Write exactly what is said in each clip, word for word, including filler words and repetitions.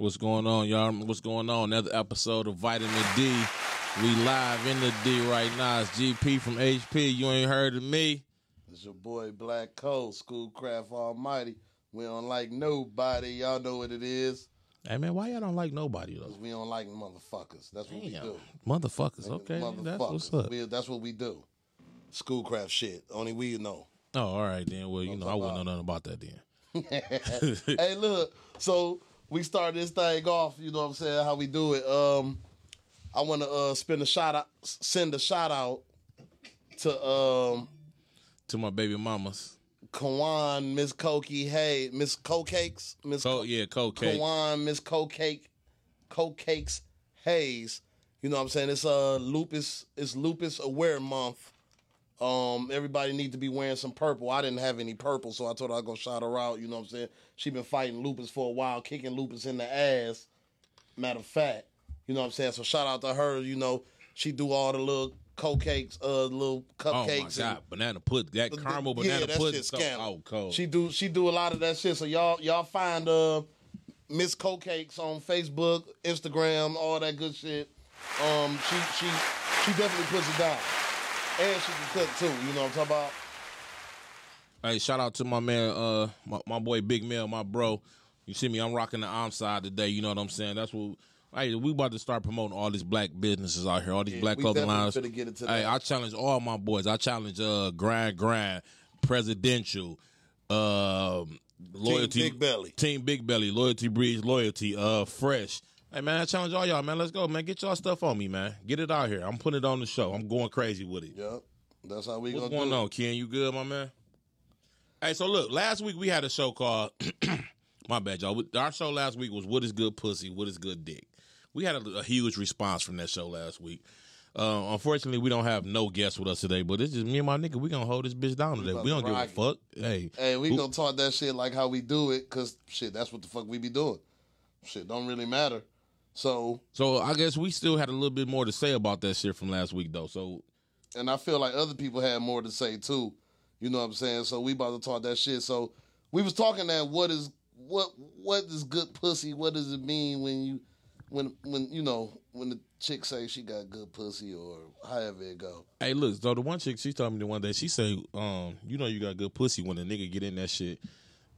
What's going on, y'all? What's going on? Another episode of Vitamin D. We live in the D right now. It's G P from H P. You ain't heard of me. It's your boy Black Cole, Schoolcraft Almighty. We don't like nobody. Y'all know what it is. Hey, man, why y'all don't like nobody, though? Because we don't like motherfuckers. That's what Damn. we do. Motherfuckers, okay. Motherfuckers. That's what's up. We, that's what we do. Schoolcraft shit. Only we know. Oh, all right, then. Well, you don't know, I wouldn't know nothing about that then. Hey, look. So, we start this thing off, you know what I'm saying, how we do it. Um, I want to uh, spend a shout out, send a shout out to... Um, to my baby mamas. Kawan, Miss Coke, hey, Miss Cocoa Cakes, Miss Co- Co- yeah, Cocoa Cakes. Kawan, Miss Coke, Cake, Cocoa Cakes, Hayes. You know what I'm saying? It's uh lupus, it's lupus aware month. Um, everybody need to be wearing some purple. I didn't have any purple, so I told her I was gonna shout her out. You know what I'm saying? She been fighting lupus for a while, kicking lupus in the ass. Matter of fact, you know what I'm saying? So shout out to her. You know, she do all the little Coke cakes, uh, little cupcakes. Oh my god, and banana pudding, that caramel the, banana yeah, that pudding. Shit so, oh, cold. She do, she do a lot of that shit. So y'all, y'all find uh, Miss Coke Cakes on Facebook, Instagram, all that good shit. Um, she, she, she definitely puts it down, and she can cook too. You know what I'm talking about? Hey, shout out to my man, uh, my, my boy Big Mel, my bro. You see me? I'm rocking the arm side today. You know what I'm saying? That's what. Hey, we about to start promoting all these black businesses out here, all these yeah, black clothing lines. Hey, I challenge all my boys. I challenge uh, Grind, Grind, Presidential, uh, Loyalty, Team Big Belly, Team Big Belly, Loyalty Breeds, Loyalty, uh, Fresh. Hey man, I challenge all y'all, man. Let's go, man. Get y'all stuff on me, man. Get it out here. I'm putting it on the show. I'm going crazy with it. Yep, that's how we gonna do it. What's going on, Ken? You good, my man? Hey, so look, last week we had a show called. My bad, y'all. Our show last week was "What is good, pussy? What is good, dick?" We had a, a huge response from that show last week. Uh, unfortunately, we don't have no guests with us today, but it's just me and my nigga. We gonna hold this bitch down today. We don't give a fuck. Hey, hey, we who, gonna talk that shit like how we do it, cause shit, that's what the fuck we be doing. Shit don't really matter. So, so I guess we still had a little bit more to say about that shit from last week, though. So, and I feel like other people had more to say too. You know what I'm saying? So we about to talk that shit. So we was talking that what is. What what is good pussy? What does it mean when you when when you know when the chick say she got good pussy or however it go? Hey, look, so the one chick she told me the one day she say, um, you know you got good pussy when a nigga get in that shit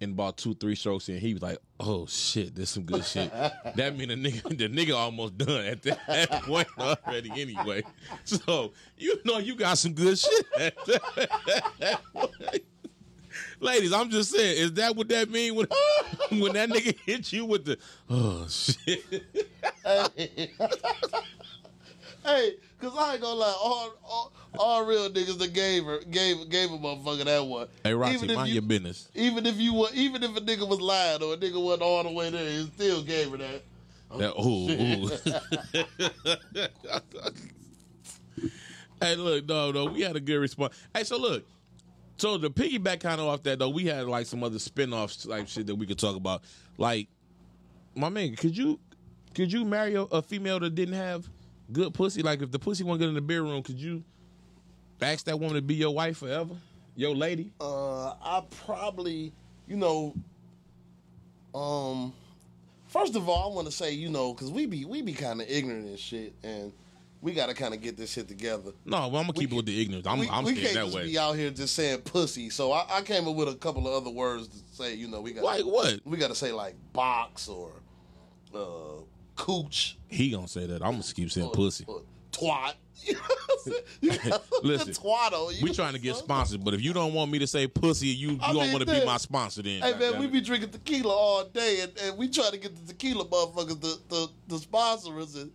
and about two three strokes and he was like, oh shit, this some good shit. That mean the nigga the nigga almost done at that, at that point already anyway. So you know you got some good shit at that, at that point. Ladies, I'm just saying, is that what that mean when when that nigga hit you with the oh shit? Hey, hey, cause I ain't gonna lie, all all, all real niggas that gave her gave gave a motherfucker that one. Hey, Rossi, mind you, your business. Even if you were, even if a nigga was lying or a nigga wasn't all the way there, he still gave her that. Oh, that ooh, ooh. Hey, look, no, no, we had a good response. Hey, so look. So the piggyback kind of off that though, we had like some other spinoffs like shit that we could talk about. Like, my man, could you could you marry a, a female that didn't have good pussy? Like, if the pussy wasn't good in the bedroom, could you ask that woman to be your wife forever, your lady? Uh, I probably, you know, um, first of all, I want to say, you know, because we be we be kind of ignorant and shit, and. We got to kind of get this shit together. No, well, I'm going to keep it with the ignorance. I'm, we, I'm we scared that way. We can't just be out here just saying pussy. So I, I came up with a couple of other words to say, you know, we got like what? We got to say like box or uh, cooch. He going to say that. I'm going to keep saying or, pussy. Or twat. You know what I'm saying? Listen, twat, we trying to get sponsored, but if you don't want me to say pussy, you, you I don't want to be my sponsor then. Hey, man, we be drinking tequila all day, and, and we try to get the tequila motherfuckers to, to, to sponsor us and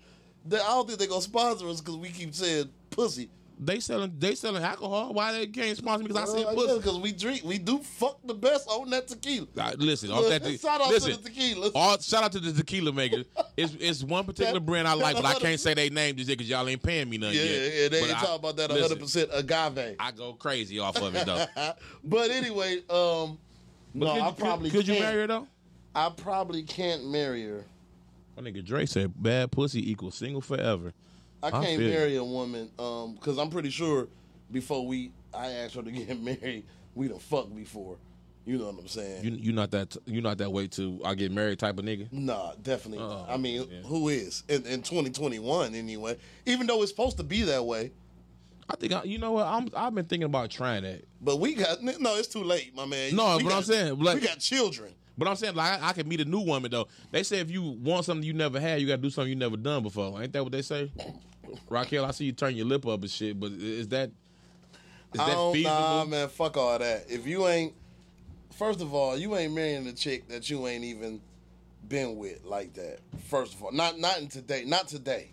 I don't think they're going to sponsor us because we keep saying pussy. They selling they selling alcohol. Why they can't sponsor me because I said pussy? Because we drink. We do fuck the best on that tequila. Right, listen, off that te- shout out listen, to the tequila. All, shout out to the tequila maker. It's it's one particular brand I like, but I can't say they name just yet because y'all ain't paying me nothing yeah, yet. Yeah, they but ain't I, talking about that one hundred percent listen, agave. I go crazy off of it, though. But anyway, um, but no, could, I probably could, could you marry her, though? I probably can't marry her. My nigga Dre said, "Bad pussy equals single forever." I can't I marry a woman um, cause I'm pretty sure before we I asked her to get married, we done fucked before. You know what I'm saying? You you not that you not that way to I get married type of nigga? Nah, definitely. Uh, I mean, yeah. Who is in, in twenty twenty-one anyway? Even though it's supposed to be that way. I think I, you know what I'm. I've been thinking about trying that. But we got no. It's too late, my man. No, we but got, I'm saying like, we got children. But I'm saying like I, I can meet a new woman though. They say if you want something you never had, you got to do something you never done before. Ain't that what they say? Raquel, I see you turn your lip up and shit. But is that is I that don't, feasible? Nah, man. Fuck all that. If you ain't, first of all, you ain't marrying a chick that you ain't even been with like that. First of all, not not in today. Not today.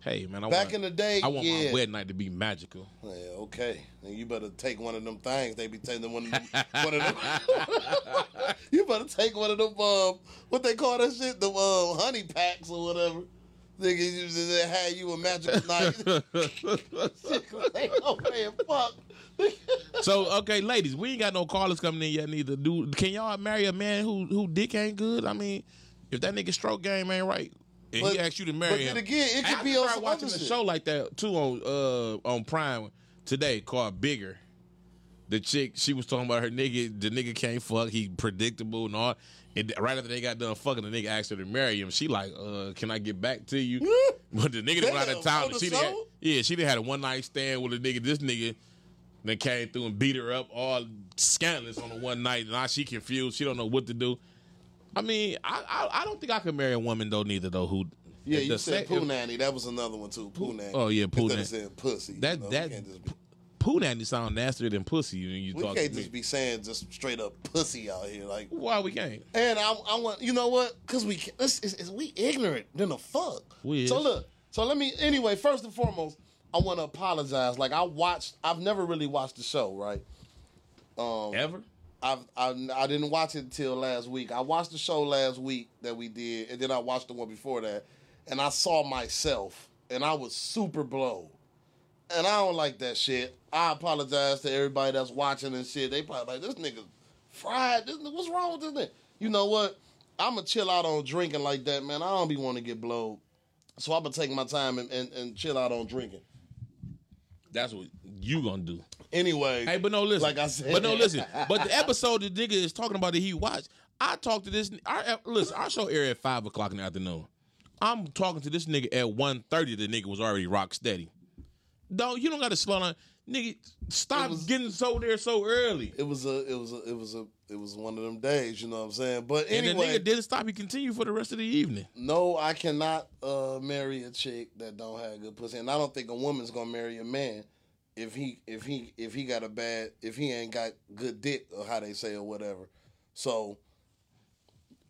Hey man, I back want, in the day, I want yeah. my wedding night to be magical. Yeah, okay, and you better take one of them things. They be taking one of them. One of them you better take one of them. Um, what they call that shit? The um, honey packs or whatever. Niggas that had you a magical night. They don't pay a fuck. So okay, ladies, we ain't got no callers coming in yet. Neither do can y'all marry a man who who dick ain't good? I mean, if that nigga stroke game ain't right. And but, he asked you to marry but him. But again, it could I be on some watching other a shit. Show like that too on uh, on Prime today called Bigger. The chick, she was talking about her nigga. The nigga can't fuck. He predictable and all. And right after they got done fucking, the nigga asked her to marry him. She like, uh, can I get back to you? But the nigga went out of town. She didn't had, yeah, she didn't had a one night stand with a nigga. This nigga then came through and beat her up all scandalous on the one night. Now she confused. She don't know what to do. I mean, I, I I don't think I could marry a woman though neither though who yeah you said poo nanny. That was another one too, poo nanny. Oh yeah, poo nanny. Said pussy. That you know, that just be... poo nanny sound nastier than pussy. You, you we talk can't to just me. Be saying just straight up pussy out here like why we can't. And I I want you know what because we it's, it's, it's, we ignorant than the fuck. We so is. Look so let me anyway first and foremost I want to apologize like I watched I've never really watched the show right um, ever. I, I I didn't watch it until last week. I watched the show last week that we did, and then I watched the one before that, and I saw myself, and I was super blown. And I don't like that shit. I apologize to everybody that's watching and shit. They probably like, this nigga fried. This, what's wrong with this nigga? You know what? I'm going to chill out on drinking like that, man. I don't be want to get blowed. So I'm going to take my time and, and, and chill out on drinking. That's what you gonna do. Anyway. Hey, but no, listen. Like I said. But no, listen. But the episode the nigga is talking about that he watched, I talked to this. Our, listen, our show aired at five o'clock in the afternoon. I'm talking to this nigga at one thirty. The nigga was already rock steady. Dog, you don't got to slow down. Nigga, stop was, getting so there so early. It was a, it was a, it was a, it was one of them days, you know what I'm saying? But anyway. And the nigga didn't stop. He continued for the rest of the evening. No, I cannot uh, marry a chick that don't have good pussy. And I don't think a woman's gonna marry a man if he, if he, if he got a bad, if he ain't got good dick or how they say or whatever. So,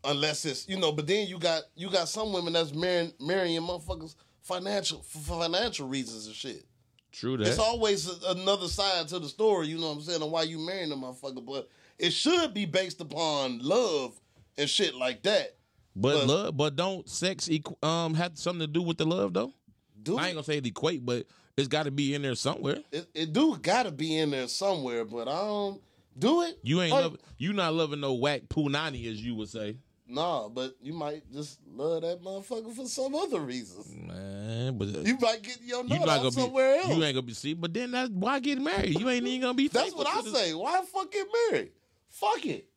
unless it's, you know, but then you got, you got some women that's marrying, marrying motherfuckers financial, for financial reasons and shit. True that. It's always a, another side to the story, you know what I'm saying, and why you marrying a motherfucker, but it should be based upon love and shit like that. But, but love, but don't sex equ- um have something to do with the love though? Do I ain't gonna say it equate, but it's got to be in there somewhere. It, it do got to be in there somewhere, but I don't do it. You ain't like, love, you not loving no whack punani as you would say. Nah, but you might just love that motherfucker for some other reasons. Man, but you might get your nut out somewhere else. You ain't gonna be see, but then that's why get married. You ain't even gonna be. That's what I say. Why fuck get married? Fuck it.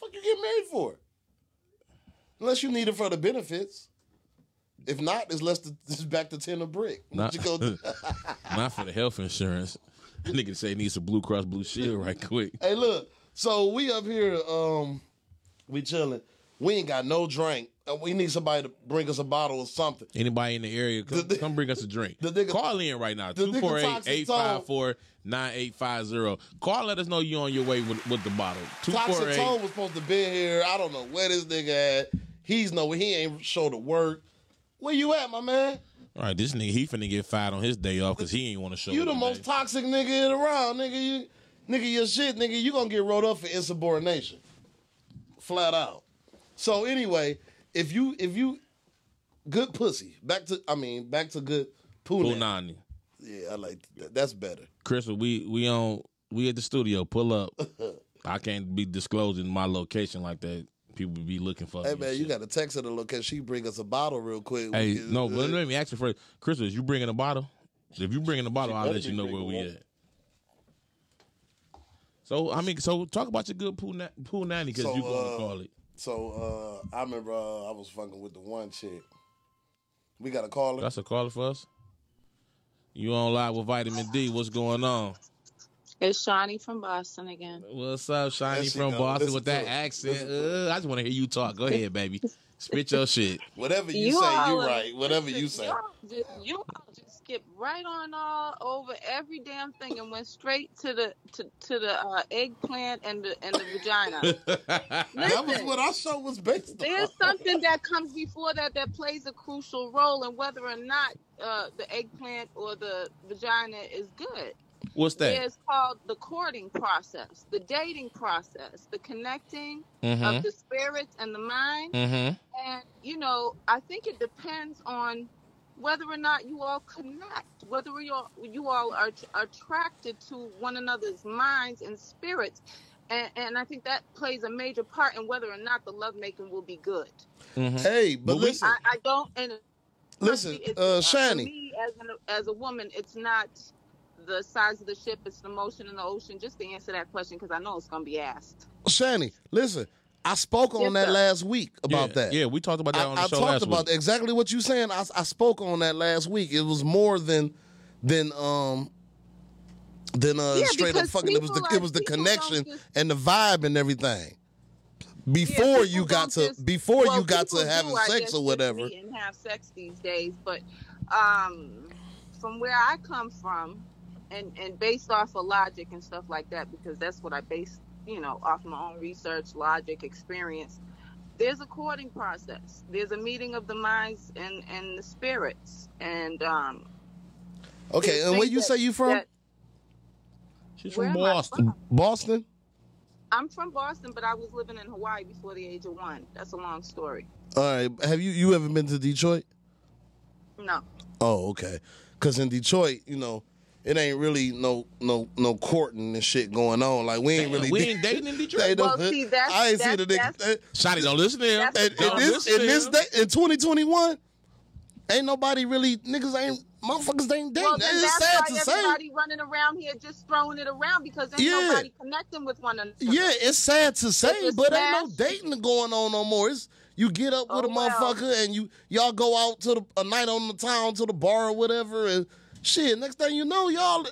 Fuck you get married for? Unless you need it for the benefits. If not, it's less. To, it's back to ten a brick. Not, you go not for the health insurance. Nigga say need some Blue Cross Blue Shield right quick. Hey, look. So we up here. Um, we chilling. We ain't got no drink. We need somebody to bring us a bottle or something. Anybody in the area, come, the, come bring us a drink. The nigga, call in right now. two four eight, eight five four, nine eight five zero. Call, let us know you on your way with, with the bottle. Toxic Tone was supposed to be here. I don't know where this nigga at. He's nowhere. He ain't show to work. Where you at, my man? All right, this nigga, he finna get fired on his day off because he ain't want to show up. You the most toxic nigga around, nigga. You, nigga, your shit, nigga. You gonna get rolled up for insubordination. Flat out. So anyway, if you if you good pussy back to I mean back to good punani. punani. Yeah, I like that. That's better. Chris, we we on we at the studio. Pull up. I can't be disclosing my location like that. People be looking for. Hey man, you got to text her the location. She bring us a bottle real quick. Hey, get, no, but let me ask you first. Chris, is you bringing a bottle? If you bringing a bottle, I'll let you know where we at. So I mean, so talk about your good pool na pool nanny, because so, you gonna uh, call it. So uh, I remember uh, I was fucking with the one chick. We got a caller. That's a caller for us. You on live with Vitamin D? What's going on? It's Shawnee from Boston again. What's up, Shawnee from know. Boston Listen with that accent? Uh, I just want to hear you talk. Go ahead, baby. Spit your shit. Whatever you, you say, you right. Whatever you say. Just, you all just skipped right on all over every damn thing and went straight to the to, to the uh, eggplant and the and the vagina. Listen, that was what our show was based there's on. There's something that comes before that that plays a crucial role in whether or not uh, the eggplant or the vagina is good. What's that? It's called the courting process, the dating process, the connecting mm-hmm. of the spirits and the mind. Mm-hmm. And, you know, I think it depends on whether or not you all connect, whether you all, you all are, are attracted to one another's minds and spirits. And, and I think that plays a major part in whether or not the lovemaking will be good. Mm-hmm. Hey, but, but listen. I, I don't. And listen, it's, uh, Shani. For me, as, an, as a woman, it's not the size of the ship, it's the motion in the ocean, just to answer that question, because I know it's going to be asked. Shani, listen, I spoke on yes, that sir. last week about yeah, that. Yeah, we talked about that I, on the I show last week. I talked about exactly what you're saying. I, I spoke on that last week. It was more than, than, um, than uh, yeah, straight up fucking, it was the, it was the connection just, and the vibe and everything. Before yeah, you got to, just, before well, you got to having do, sex or whatever. And have sex these days, but um, from where I come from, And, and based off of logic and stuff like that, because that's what I base, you know, off my own research, logic, experience. There's a courting process. There's a meeting of the minds and, and the spirits. And um, okay, and where you that, say you from? That, She's from Boston. From? Boston? I'm from Boston, but I was living in Hawaii before the age of one. That's a long story. All right. Have you, you ever been to Detroit? No. Oh, okay. Because in Detroit, you know, it ain't really no no no courting and shit going on. Like we ain't Damn, really we ain't dating in Detroit. Well, see, that's, I ain't that's, see the nigga. Shotty don't listen to him. And, and this, in this day, in twenty twenty-one, ain't nobody really niggas ain't motherfuckers ain't dating. Well, then it's that's sad why to everybody say. Running around here just throwing it around because ain't yeah. nobody connecting with one another. Yeah, it's sad to say, but smash. ain't no dating going on no more. It's you get up with oh, a motherfucker well. and you y'all go out to the a night on the town to the bar or whatever and. Shit, next thing you know, y'all,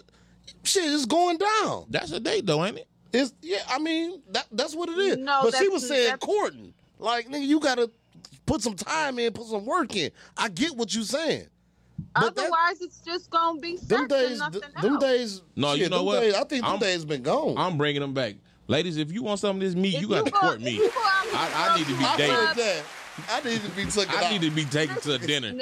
shit is going down. That's a date, though, ain't it? It's yeah. I mean, that that's what it is. No, but she was saying courting. Like, nigga, you gotta put some time in, put some work in. I get what you saying. But otherwise, that, it's just gonna be them days. Nothing th them else. days. No, shit, you know what? Days, I think them I'm, days been gone. I'm bringing them back, ladies. If you want something this meat, you, you got to court me. I, I need to be dated. I need to be taken. I need to be taken to a dinner.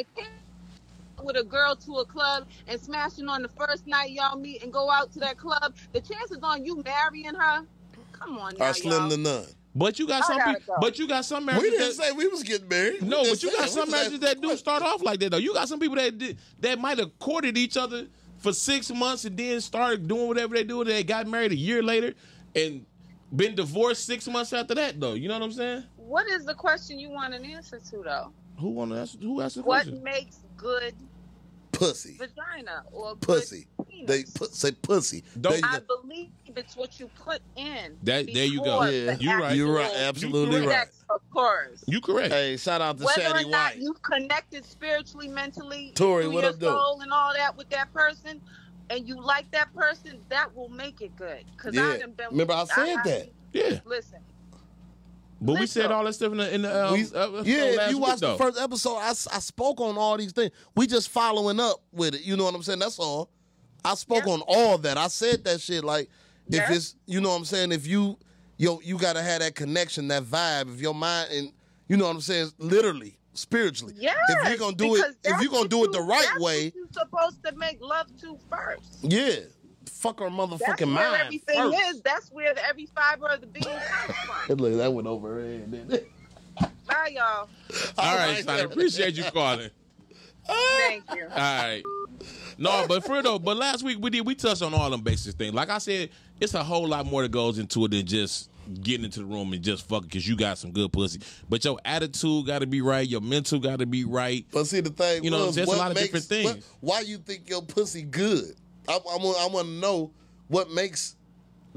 With a girl to a club and smashing on the first night y'all meet and go out to that club, the chances on you marrying her, come on now, are slim to none. But you got some people, go. but you got some marriages. We didn't that, say we was getting married. No, but you got some marriages that do start off like that though. You got some people that did, that might have courted each other for six months and then started doing whatever they do. They got married a year later and been divorced six months after that though. You know what I'm saying? What is the question you want an answer to though? Who want to ask? Who asked the what question? What makes good pussy, vagina, or pussy? They put, say pussy. Don't I go. believe it's what you put in? That there you go. Yeah, you're right. You're right. Absolutely right. Sex, of course. You correct. Hey, shout out to Shady White. Whether or not you connected spiritually, mentally, Tori, through what your soul doing? and all that with that person, and you like that person, that will make it good. Cause yeah. I done been Remember with, I said I, that. I, yeah. Listen. But Listen. we said all that stuff in the, in the um, we, episode yeah. If you watched the first episode, I, I spoke on all these things. We just following up with it. You know what I'm saying? That's all. I spoke yeah. on all that. I said that shit. Like yeah. if it's, you know what I'm saying. If you, yo, you gotta have that connection, that vibe. If your mind and you know what I'm saying, literally, spiritually. Yeah. If you're gonna do it, if you're gonna do it the right that's way, what you're supposed to make love to first. Yeah. Fuck our motherfucking that's where mind. Everything first. is. That's where the, every fiber of the being comes from. Look, that went over her head, didn't it? Bye, y'all. All right, son. Appreciate you calling. Thank you. All right. No, but Fredo, but last week we did we touched on all them basic things. Like I said, it's a whole lot more that goes into it than just getting into the room and just fucking because you got some good pussy. But your attitude got to be right. Your mental got to be right. But see, the thing, you know, was, there's a lot makes, of different things. What, why you think your pussy good? I, I want to know what makes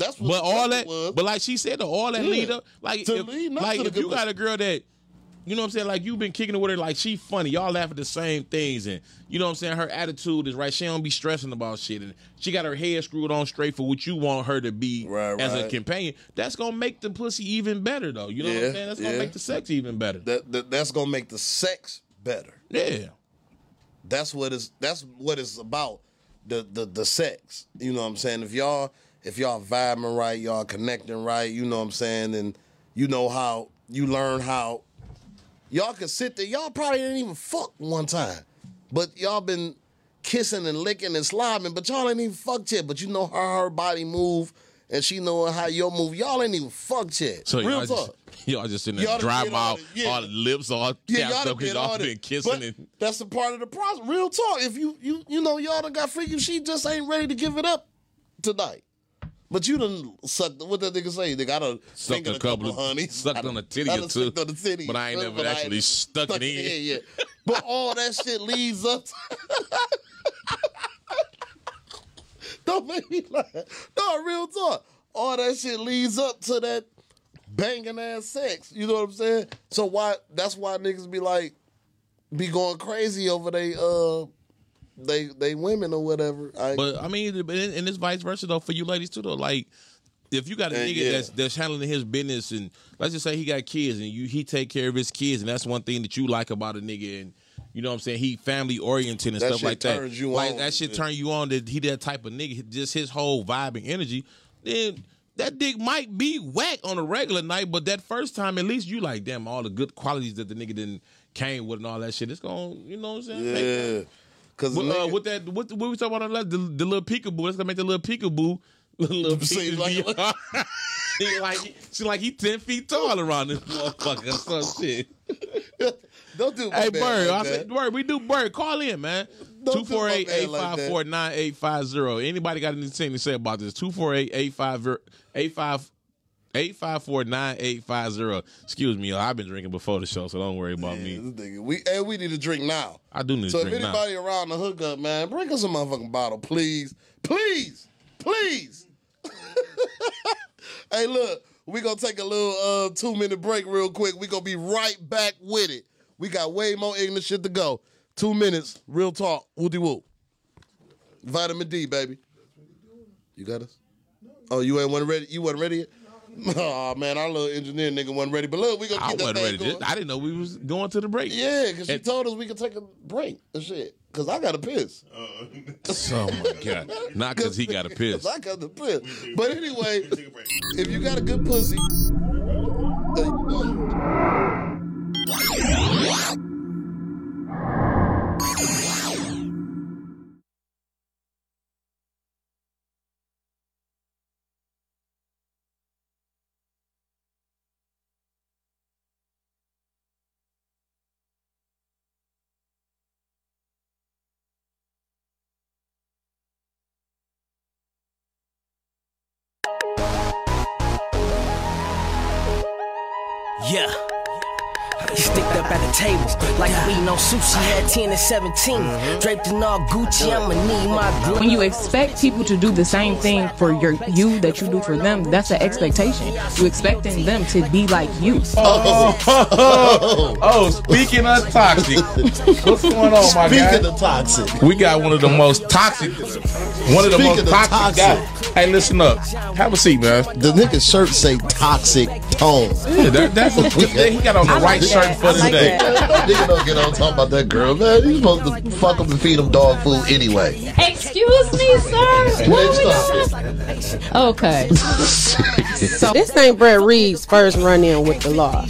That's what but all that, was. But like she said, though, all that yeah. lead up, like to if, lead like if you got a girl that, you know what I'm saying, like you've been kicking it with her, like she funny, y'all laugh at the same things, and you know what I'm saying, her attitude is right. She don't be stressing about shit, and she got her head screwed on straight for what you want her to be right, as right. a companion. That's gonna make the pussy even better, though. You know yeah, what I'm saying? That's yeah. gonna make the sex even better. That, that that's gonna make the sex better. Yeah, that's what is that's what it's about. The the the sex. You know what I'm saying? If y'all. If y'all vibing right, y'all connecting right, you know what I'm saying, and you know how, you learn how, y'all can sit there, y'all probably didn't even fuck one time, but y'all been kissing and licking and slobbing, but y'all ain't even fucked yet, but you know how her body move, and she know how your move, y'all ain't even fucked yet. So real fuck. Y'all just in there dry mouth, all, yeah. all the lips all yeah, tapped up because y'all, y'all been kissing. But and that's a part of the process. Real talk, if you, you, you know, y'all done got freaky, she just ain't ready to give it up tonight. But you done sucked, what that nigga say? Nigga, I done sucked a, a couple of honeys. Sucked on a titty or two. On the titty, but I ain't never actually ain't stuck, stuck it in. Yet. But all that shit leads up to... Don't make me laugh. No, real talk. All that shit leads up to that banging ass sex. You know what I'm saying? So why? That's why niggas be like, be going crazy over they... Uh, They they women or whatever. I, but I mean, and it's vice versa though for you ladies too though. Like, if you got a nigga yeah. that's that's handling his business, and let's just say he got kids and you he take care of his kids, and that's one thing that you like about a nigga, and you know what I'm saying, he family oriented and that stuff like that. You like on. That shit turn you on. That he that type of nigga, just his whole vibe and energy. Then that dick might be whack on a regular night, but that first time at least you like damn all the good qualities that the nigga didn't came with and all that shit. It's gonna you know what I'm saying. Yeah. Make, What, nigga, uh, what that? What, what we talking about? Left, the, the little peekaboo. That's gonna make the little peekaboo. Little peekaboo. Like, she like she like he ten feet tall around this motherfucker. Some shit. Don't do. Hey Bird, like I said Bird. We do Bird. Call in, man. two four eight, eight five four, nine eight five zero. Anybody got anything to say about this? two four eight, eight five four, nine eight five zero. Excuse me, I've been drinking before the show, so don't worry about yeah, me. This nigga, we and we need to drink now. I do need so to drink now. So if anybody around the hookup, man, bring us a motherfucking bottle, please, please, please. Hey, look, we gonna take a little uh, two minute break real quick. We gonna be right back with it. We got way more ignorant shit to go. Two minutes, real talk, woody woo. Vitamin D, baby. You got us? Oh, you ain't one ready. You wasn't ready yet. Oh, man, our little engineer nigga wasn't ready. But look, we gonna keep that thing going. I didn't know we was going to the break. Yeah, because she told us we could take a break and shit. Because I got to piss. Uh, oh, my God. Not because he got to piss. Because I got to piss. But anyway, if you got a good pussy. Yeah. He sticked up at the tables like we know sushi had ten and seventeen. Mm-hmm. Draped in all Gucci, I'ma need my glue. When you expect people to do the same thing for your you that you do for them, that's an expectation. You expecting them to be like you. Oh, oh, oh, oh speaking of toxic, what's going on, my guy? Speaking of toxic, we got one of the most toxic, one of the speaking most toxic, toxic guys. Hey, listen up. Have a seat, man. The nigga's shirt say Toxic Tone. Yeah, that, that's a, he got on the like right that. Shirt for the day. Nigga don't get on talking about that girl, man. You supposed to fuck up and feed him dog food anyway. Excuse me, sir. What we okay. So this ain't Brett Reed's first run-in with the law.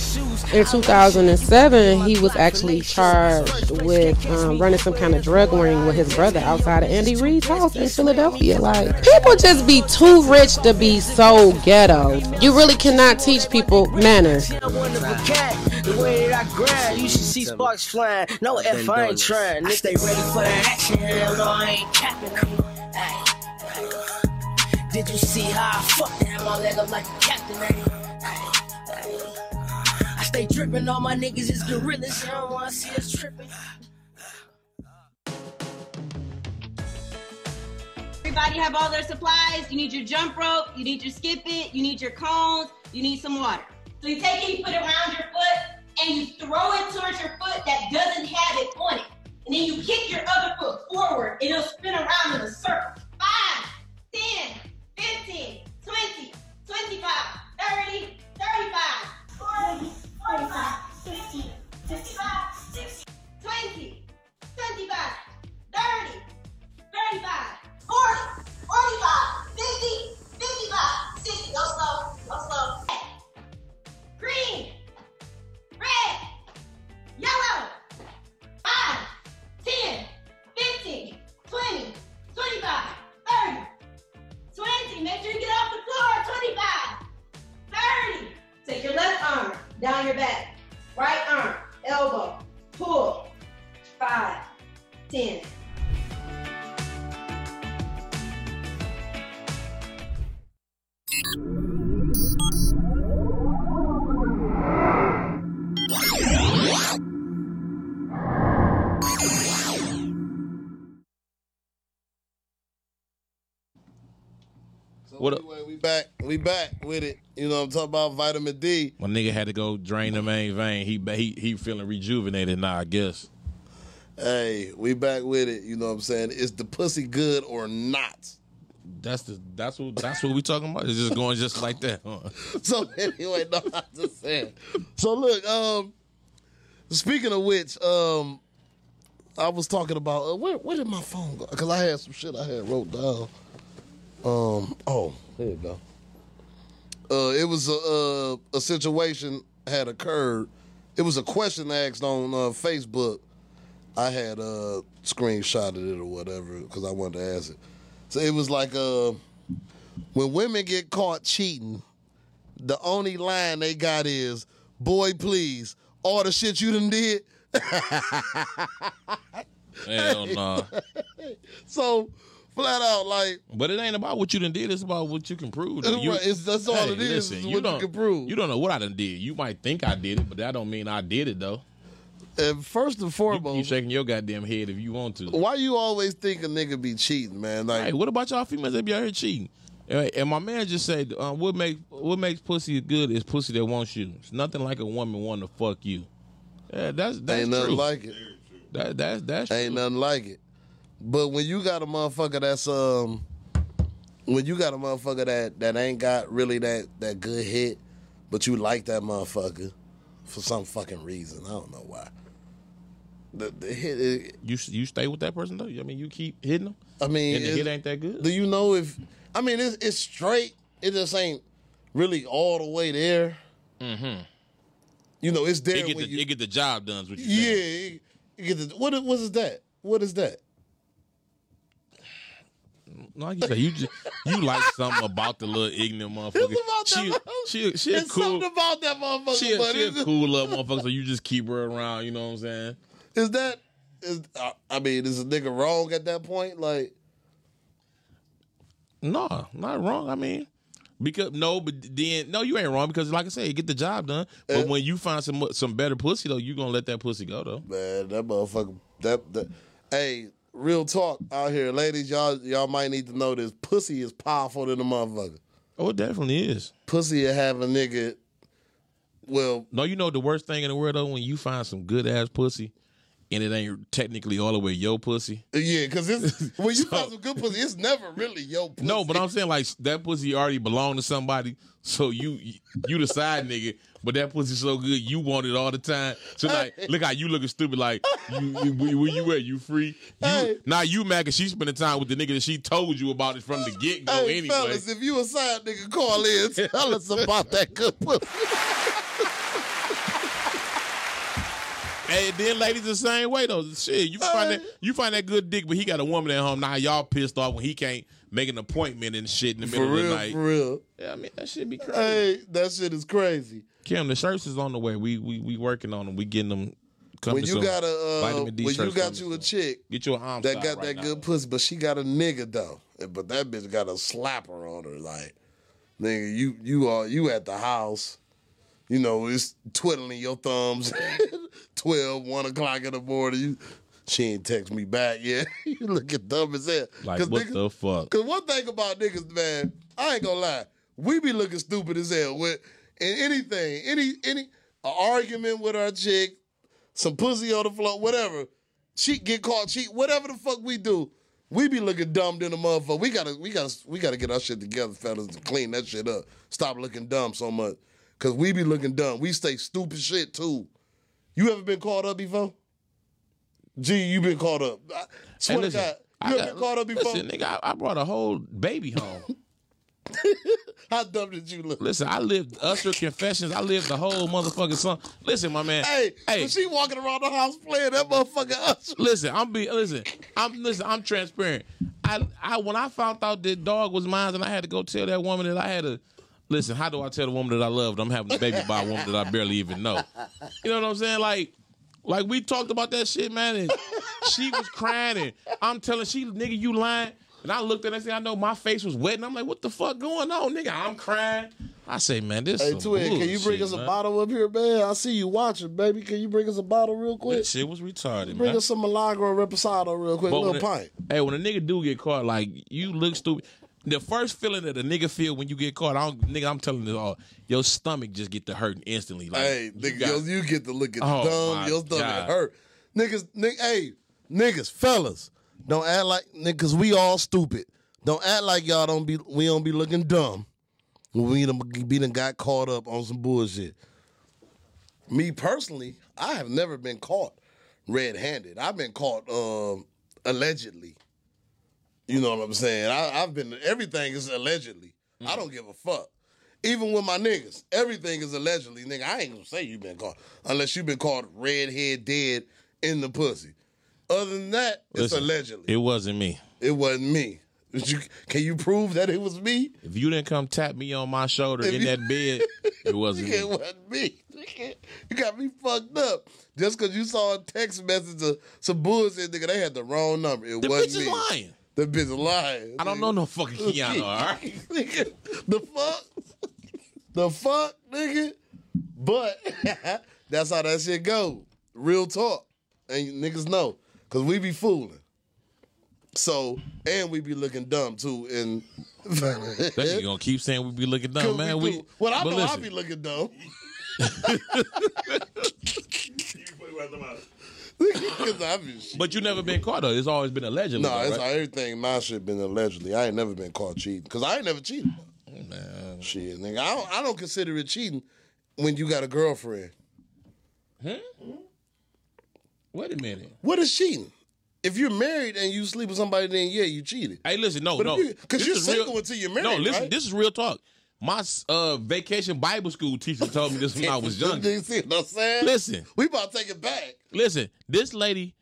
In two thousand seven, he was actually charged with um, running some kind of drug ring with his brother outside of Andy Reid's house in Philadelphia. Like, people just be too rich to be so ghetto. You really cannot teach people manners. The way that I grind, you should see sparks flying. No F, I ain't trying. If they ready for that action, hell no, I ain't capping. Come on, ay. Did you see how I fucked that? My leg up like a captain, ay. They tripping, all my niggas is gorillas. I don't wanna see us tripping. Everybody have all their supplies. You need your jump rope, you need your skip it, you need your cones, you need some water. So you take it, you put it around your foot, and you throw it towards your foot that doesn't have it on it. And then you kick your other foot forward, and it'll spin around in a circle. five, ten, fifteen, twenty, twenty-five, thirty, thirty-five, forty, forty-five, fifty, fifty-five, sixty, twenty-five, sixty, go slow, go slow. Green, red, yellow, five, ten, fifteen, twenty, twenty-five, thirty, twenty, make sure you get off the floor, twenty-five, thirty. Take your left arm down your back, right arm, elbow, pull, five, ten. What anyway, we back, we back with it. You know what I'm talking about? Vitamin D. When nigga had to go drain the main vein, he he he feeling rejuvenated now, I guess. Hey, we back with it. You know what I'm saying? Is the pussy good or not? That's the that's what that's what we talking about. It's just going just like that. Huh? So anyway, no, I'm just saying. So look, um, speaking of which, um, I was talking about uh, where where did my phone go? Because I had some shit I had wrote down. Um, oh, there you go. Uh, it was a, a, a situation had occurred. It was a question asked on uh, Facebook. I had uh, screenshotted it or whatever because I wanted to ask it. So it was like uh, when women get caught cheating, the only line they got is, boy, please, all the shit you done did. Hell nah. So... flat out, like. But it ain't about what you done did. It's about what you can prove. You, it's, that's all hey, it is. Listen, is what you, don't, you can prove. You don't know what I done did. You might think I did it, but that don't mean I did it though. And first and foremost, you, you shaking your goddamn head if you want to. Why you always think a nigga be cheating, man? Like, hey, what about y'all females that be out here cheating? And my man just said, uh, what make what makes pussy good is pussy that wants you. It's nothing like a woman wanting to fuck you. Yeah, that's that's ain't true. Nothing like it. That that's that's ain't true. Nothing like it. But when you got a motherfucker that's um, when you got a motherfucker that that ain't got really that that good hit, but you like that motherfucker for some fucking reason. I don't know why. The, the hit. It, you you stay with that person though. I mean, you keep hitting them. I mean, and the hit ain't that good. Do you know if? I mean, it's it's straight. It just ain't really all the way there. Mm-hmm. You know, it's there. It get, when the, you, it get the job done. What you yeah. It, it get the, what what is that? What is that? Like you say, you just, you like something about the little ignorant motherfucker. It's about that she, she, she it's cool, something about that motherfucker. She, she a cool little motherfucker, so you just keep her around. You know what I'm saying? Is that? Is I mean, is a nigga wrong at that point? Like, no, not wrong. I mean, because no, but then no, you ain't wrong because, like I said, you get the job done. But when you find some some better pussy though, you gonna let that pussy go though. Man, that motherfucker. That that. Hey. Real talk out here, ladies. Y'all, y'all might need to know this. Pussy is powerful than a motherfucker. Oh, it definitely is. Pussy will have a nigga. Well, no, you know the worst thing in the world though, when you find some good ass pussy, and it ain't technically all the way your pussy. Yeah, because it's when you so, find some good pussy, it's never really your pussy. No, but I'm saying like that pussy already belonged to somebody. So you, you the side nigga. But that pussy so good, you want it all the time. So like, hey. Look how you looking stupid. Like, you, you, where you at? You free? You, hey. Now you mad because she spending time with the nigga that she told you about it from the get go. Hey, anyway, fellas, if you a side nigga, call in. Tell us about that good pussy. Hey, then ladies the same way though. Shit, you find hey. that you find that good dick, but he got a woman at home. Now y'all pissed off when he can't make an appointment and shit in the middle for real, of the night. For real, yeah, I mean that shit be crazy. Hey, that shit is crazy. Kim, the shirts is on the way. We we we working on them. We getting them. When you, got a, uh, when you got a when you got you a chick, get your arm that got right that now. Good pussy, but she got a nigga though. But that bitch got a slapper on her. Like, nigga, you you are you at the house. You know, it's twiddling your thumbs. twelve, one o'clock in the morning. You, She ain't text me back yet. You looking dumb as hell. Like, what niggas, the fuck? Because one thing about niggas, man, I ain't gonna lie. We be looking stupid as hell with in anything, any any an argument with our chick, some pussy on the floor, whatever. Cheat, get caught cheat, whatever the fuck we do, we be looking dumb than a motherfucker. We gotta, we gotta, we gotta get our shit together, fellas, to clean that shit up. Stop looking dumb so much, cause we be looking dumb. We stay stupid shit too. You ever been caught up before? G, you been caught up. I swear hey, listen, to God, you I ever got, been caught up before? Listen, nigga, I, I brought a whole baby home. How dumb did you look? Listen, I lived Usher Confessions. I lived the whole motherfucking song. Listen, my man. Hey, hey. When she walking around the house playing that motherfucking Usher. Listen, I'm be listen. I'm listen. I'm transparent. I, I when I found out that dog was mine, and I had to go tell that woman that I had to. Listen, how do I tell the woman that I loved I'm having a baby by a woman that I barely even know? You know what I'm saying? Like, like we talked about that shit, man. And she was crying, and I'm telling she, nigga, you lying. And I looked at it and said, I know my face was wet, and I'm like, what the fuck going on, nigga? I'm crying. I say, man, this is hey, Twin, bullshit, can you bring us man. a bottle up here, man? I see you watching, baby. Can you bring us a bottle real quick? That shit was retarded, bring man. Bring us some Milagro Reposado real quick, a little pint. Hey, when a nigga do get caught, like, you look stupid. The first feeling that a nigga feel when you get caught, I don't, nigga, I'm telling you all, your stomach just get to hurting instantly. Like, hey, nigga, you, got, yo, you get to look at oh dumb, your stomach God. hurt. Niggas, nigga, hey, niggas, fellas. Don't act like niggas. We all stupid. Don't act like y'all don't be. We don't be looking dumb. We done, we done got caught up on some bullshit. Me personally, I have never been caught red-handed. I've been caught um, allegedly. You know what I'm saying? I, I've been. Everything is allegedly. Mm. I don't give a fuck. Even with my niggas, everything is allegedly. Nigga, I ain't gonna say you been caught unless you been caught red-head dead in the pussy. Other than that, it's Listen, allegedly. It wasn't me. It wasn't me. You, can you prove that it was me? If you didn't come tap me on my shoulder if in you, that bed, it wasn't me. It wasn't me. You got me fucked up. Just because you saw a text message of some bullshit, nigga, they had the wrong number. It the wasn't me. The bitch is lying. The bitch is lying. I don't know no fucking Keanu, all right? The fuck? The fuck, nigga? But that's how that shit go. Real talk. And niggas know. Cause we be fooling, so and we be looking dumb too. And you gonna keep saying we be looking dumb, man. We, we well, I know listen. I be looking dumb. But you never been caught though. It's always been allegedly. No, though, it's right? Like everything. My shit been allegedly. I ain't never been caught cheating, cause I ain't never cheated. Man, shit, nigga, I don't, I don't consider it cheating when you got a girlfriend. Huh? Wait a minute. What is cheating? If you're married and you sleep with somebody, then yeah, you cheated. Hey, listen, no, but no. Because you, you're single real, until you're married, No, listen, right? This is real talk. My uh, vacation Bible school teacher told me this when I was young. You see what I'm saying? Listen. We about to take it back. Listen, this lady,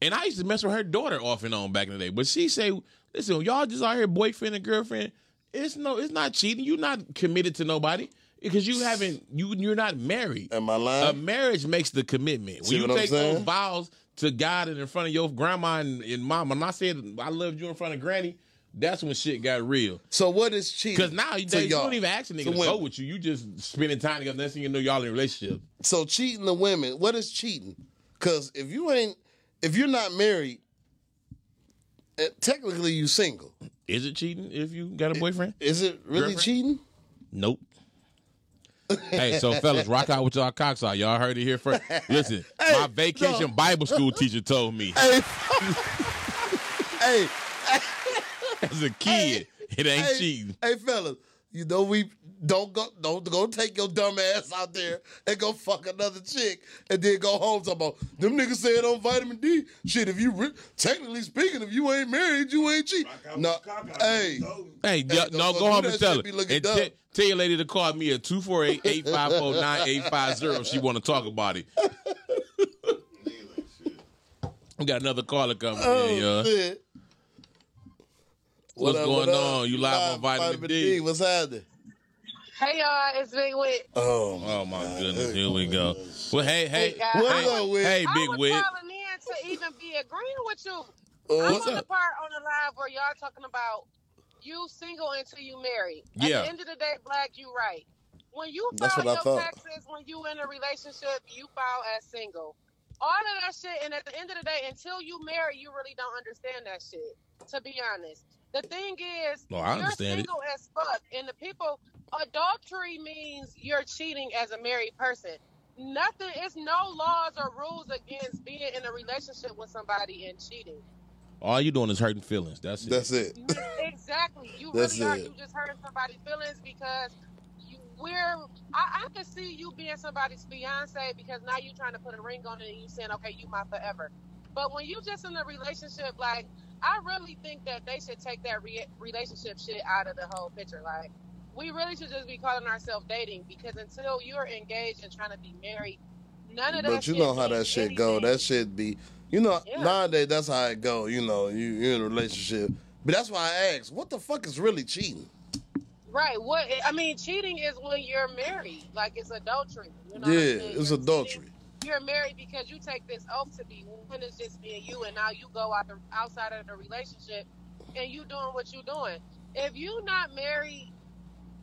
and I used to mess with her daughter off and on back in the day, but she say, listen, y'all just out here boyfriend and girlfriend, it's no, it's not cheating. You're not committed to nobody. Because you haven't, you, you're not married. Am I lying? A marriage makes the commitment. See when you take those vows to God and in front of your grandma and, and mama, and I said I loved you in front of granny, that's when shit got real. So what is cheating? Because now you don't even ask a nigga to go with you. You just spending time together. Next thing you know, y'all in a relationship. So cheating the women, what is cheating? Because if you ain't, if you're not married, technically you single. Is it cheating if you got a boyfriend? Is it really cheating? Nope. Hey, so fellas, rock out with y'all cocks out. Y'all heard it here first. Listen, hey, my vacation no. Bible school teacher told me. Hey, hey, as a kid, hey, it ain't hey, cheating. Hey, fellas, you know we don't go, don't go take your dumb ass out there and go fuck another chick and then go home talking about them niggas said on Vitamin D shit. If you re- technically speaking, if you ain't married, you ain't cheating. No, hey, hey, hey y- no, go, go home and tell her. And tell your lady to call me at two four eight, eight five four, nine eight five zero if she want to talk about it. We got another caller coming oh, in, y'all. Shit. What's what going up, what on? You live, live on Vitamin, Vitamin D. D. What's happening? Hey, y'all. It's Big Wit. Oh, oh my God. Goodness. Here we go. Well, hey, hey. Hey, what's up, Wit? Hey, Big Wit. I was calling in to even be agreeing with you. Uh, I was the part on the live where y'all talking about you single until you married. At yeah. the end of the day, Black, you right. When you file your taxes, when you in a relationship, you file as single. all of that shit. And at the end of the day, until you marry, you really don't understand that shit, to be honest. The thing is, well, I you're single it. as fuck, and the people, adultery means you're cheating as a married person. Nothing, it's no laws or rules against being in a relationship with somebody and cheating. All you're doing is hurting feelings. That's it. That's it. Exactly. You really are. It. You just hurting somebody's feelings because you, we're, I, I can see you being somebody's fiance because now you're trying to put a ring on it and you're saying, okay, you my forever. But when you just in a relationship, like, I really think that they should take that re- relationship shit out of the whole picture. Like, we really should just be calling ourselves dating, because until you're engaged and trying to be married, none of that. But you shit know how that shit anything. go. That shit be, you know, yeah. nowadays that's how it go. You know, you, you're in a relationship, but that's why I asked, what the fuck is really cheating? Right. What I mean, cheating is when you're married. Like, it's adultery. You know yeah, I mean? it's you're adultery. Cheating. You're married because you take this oath to be one. It's just being you, and now you go out the, outside of the relationship, and you doing what you doing. If you not married,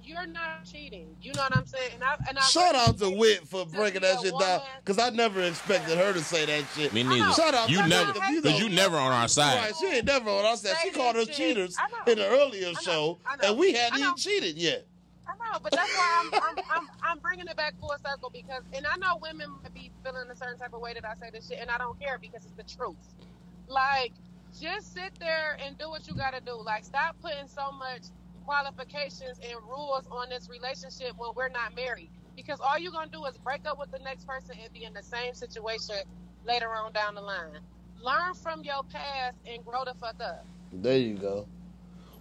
you're not cheating. You know what I'm saying? And I, and I shout out to Whit for breaking that shit down, because I never expected her to say that shit. Me neither. Shout out, you never, because you never on our side. Right, she ain't never on our side. She called us cheaters in the earlier show, and we hadn't even cheated yet. I know, but that's why I'm I'm, I'm I'm bringing it back full circle, because, and I know women might be feeling a certain type of way that I say this shit, and I don't care, because it's the truth. Like, just sit there and do what you gotta do. Like, stop putting so much qualifications and rules on this relationship when we're not married, because all you're gonna do is break up with the next person and be in the same situation later on down the line. Learn from your past and grow the fuck up. There you go.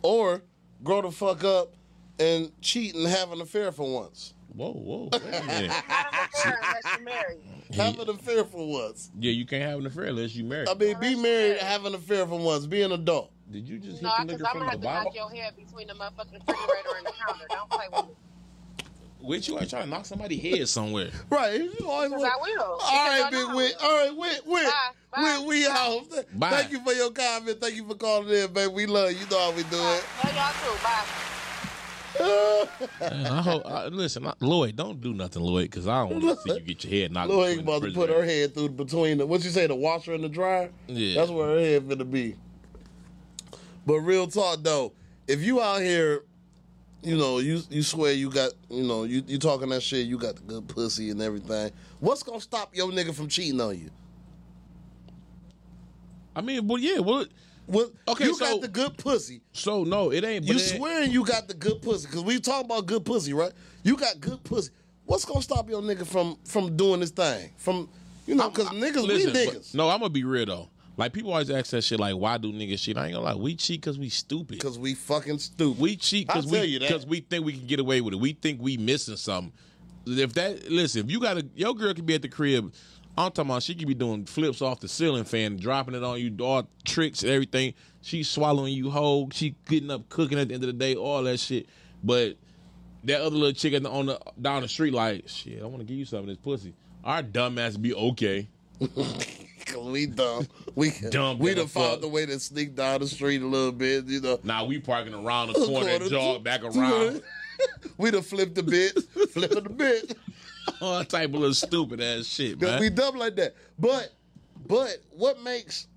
Or grow the fuck up and cheat and have an affair for once. Whoa, whoa. Wait a minute. Have an affair unless you're married. Have an affair for once. Yeah, you can't have an affair unless you're married. I mean, unless be married and have an affair for once. Be an adult. Did you just no, hit the nigga from the Bible? No, because I'm going to have to knock your head between the motherfucking refrigerator and the counter. Don't play with me. Whit, you like trying to knock somebody's head somewhere. Right. You always will. I will. All right, big Whit. All right, Whit, Whit. Whit, we out. Bye. Thank you for your comment. Thank you for calling in, baby. We love you. You know how we do it. Love y'all too. Bye. Man, I hope. I, listen, I, Lloyd, don't do nothing, Lloyd, because I don't want to see you get your head knocked. Lloyd about to put her head through between the, what you say, the washer and the dryer. Yeah, that's where her head finna be. But real talk though, if you out here, you know, you you swear you got, you know, you you talking that shit, you got the good pussy and everything. What's gonna stop your nigga from cheating on you? I mean, well, yeah, well. Well, okay, you so, got the good pussy. So no, it ain't. But you it, swearing you got the good pussy, because we talking about good pussy, right? You got good pussy. What's gonna stop your nigga from from doing this thing? From, you know, because niggas, listen, we niggas. But, no, I'm gonna be real though. Like, people always ask that shit, like, why do niggas cheat? I ain't gonna lie, we cheat because we stupid. Because we fucking stupid. We cheat because we because we think we can get away with it. We think we missing something. If that, listen, if you got a, your girl could be at the crib. I'm talking about she could be doing flips off the ceiling fan, dropping it on you, all tricks and everything. She's swallowing you whole. She getting up cooking at the end of the day, all that shit. But that other little chick on the, on the down the street, like, shit, I want to give you some of this pussy. Our dumb ass be okay. We dumb. We dumb. We done found the way to sneak down the street a little bit, you know. Nah, we parking around the corner and jog back around. We done flipped a bit, flipping a bit. All type of little stupid ass shit, man. We dumb like that. But, but what makes,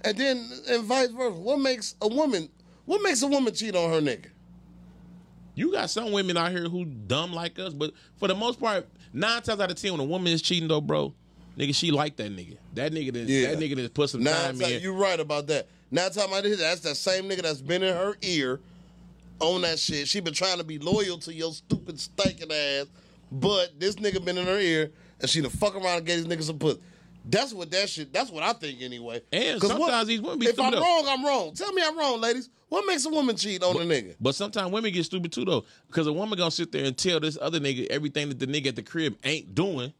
and then, and vice versa, what makes a woman, what makes a woman cheat on her nigga? You got some women out here who dumb like us, but for the most part, nine times out of ten, when a woman is cheating though, bro, nigga, she like that nigga. That nigga, did, yeah. that nigga did put some nine time times, in. You right about that. Nine times out of ten, that's that same nigga that's been in her ear on that shit. She been trying to be loyal to your stupid, stinking ass. But this nigga been in her ear, and she the fuck around and gave this nigga some pussy. That's what that shit, that's what I think anyway. And sometimes what, these women be if stupid. If I'm wrong, I'm wrong. Tell me I'm wrong, ladies. What makes a woman cheat on but, a nigga? But sometimes women get stupid too, though. Because a woman gonna sit there and tell this other nigga everything that the nigga at the crib ain't doing.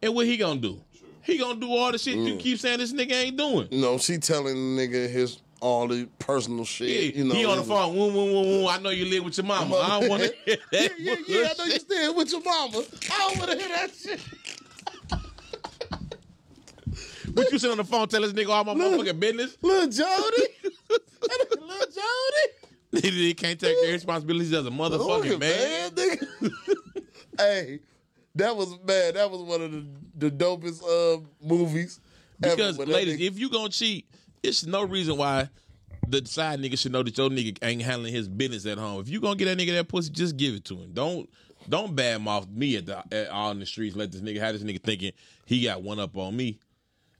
And what he gonna do? True. He gonna do all the shit mm. you keep saying this nigga ain't doing. No, she telling the nigga his... all the personal shit, yeah, you know. He on the phone, woo, woo, woo, woo. I know you live with your mama. I don't want to hear that. Yeah, yeah, yeah. I know you still with your mama. I don't want to hear that shit. But you sit on the phone, tell this nigga all my little, motherfucking business. Little Jody, little Jody. He can't take the responsibilities as a motherfucking man. man. Hey, that was bad. That was one of the, the dopest uh, movies. Because, ever, ladies, nigga, if you gonna cheat, it's no reason why the side nigga should know that your nigga ain't handling his business at home. If you gonna get that nigga that pussy, just give it to him. Don't don't badmouth me at the at, all in the streets. Let this nigga have this nigga thinking he got one up on me.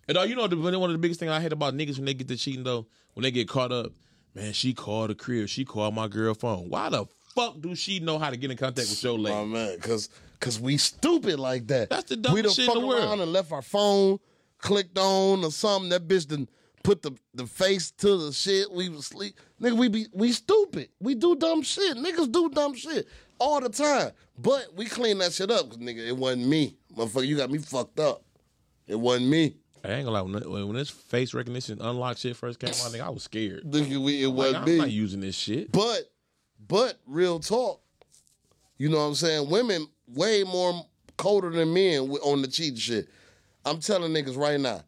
And uh, you know, the, one of the biggest things I hate about niggas when they get to cheating though, when they get caught up, man, she called the crib, she called my girl phone. Why the fuck do she know how to get in contact with your lady? Oh man, cause cause we stupid like that. That's the dumbest shit in the world. We done fucked around and left our phone clicked on or something. That bitch done put the, the face to the shit. We was sleep. Nigga, we be we stupid. We do dumb shit. Niggas do dumb shit all the time. But we clean that shit up. Cause nigga, it wasn't me. Motherfucker, you got me fucked up. It wasn't me. I ain't gonna lie, when, when this face recognition unlocked shit first came out, nigga, I was scared. Nigga, we, it like, wasn't I'm me. I'm not using this shit. But, but, real talk, you know what I'm saying? Women way more colder than men on the cheating shit. I'm telling niggas right now,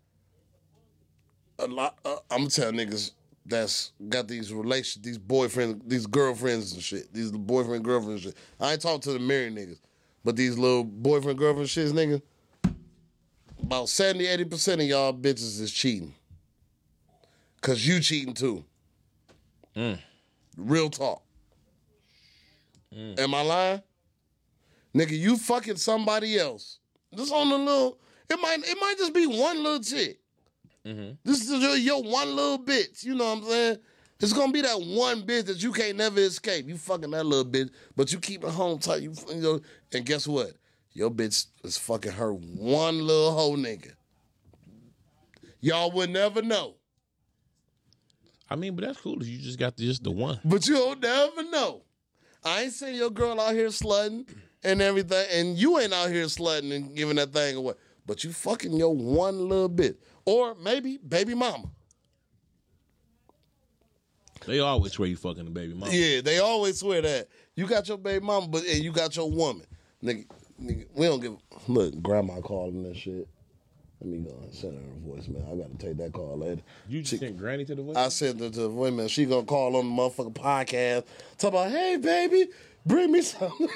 a lot, uh, I'm telling niggas that's got these relations, these boyfriends, these girlfriends and shit, these boyfriend, girlfriend shit. I ain't talking to the married niggas, but these little boyfriend, girlfriend shits, nigga, about seventy, eighty percent of y'all bitches is cheating. Because you cheating too. Mm. Real talk. Mm. Am I lying? Nigga, you fucking somebody else. Just on the little... It might it might just be one little chick. Mm-hmm. This is your, your one little bitch. You know what I'm saying? It's gonna be that one bitch that you can't never escape. You fucking that little bitch, but you keep it home tight. You, you know, and guess what? Your bitch is fucking her one little hoe nigga. Y'all would never know. I mean, but that's cool if you just got just the one. But you'll never know. I ain't seen your girl out here slutting and everything, and you ain't out here slutting and giving that thing away. But you fucking your one little bit. Or maybe baby mama. They always swear you fucking the baby mama. Yeah, they always swear that. You got your baby mama, but and you got your woman. Nigga, nigga we don't give a... Look, grandma calling that shit. Let me go and send her a voicemail. I got to take that call later. You just she, sent Granny to the voicemail? I sent her to the voicemail. She going to call on the motherfucking podcast. Talk about, hey, baby. Bring me something.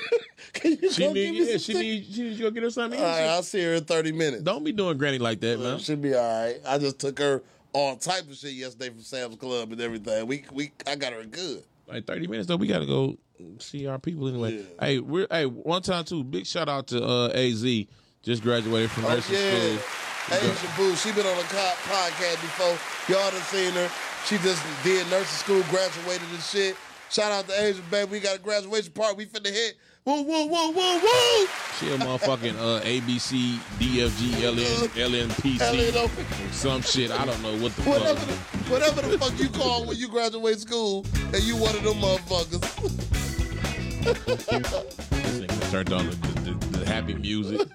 Can you she go need, give me yeah, something? She need, she needs you to get her something. All right, I'll see her in thirty minutes. Don't be doing Granny like that, man. She'll be all right. I just took her all type of shit yesterday from Sam's Club and everything. We we I got her good. Like thirty minutes, though, we got to go see our people anyway. Yeah. Hey, we're hey one time, too, big shout-out to uh, A Z. Just graduated from nursing oh, yeah. school. Asian Boo, she been on a co- podcast before. Y'all done seen her. She just did nursing school, graduated and shit. Shout out to Asian, baby. We got a graduation party. We finna hit. Woo, woo, woo, woo, woo. She a motherfucking uh, A B C, D F G, L N, L N P C. Some shit. I don't know what the whatever fuck. The, whatever the fuck you call when you graduate school and you one of them motherfuckers. This nigga turned on the, the, the happy music.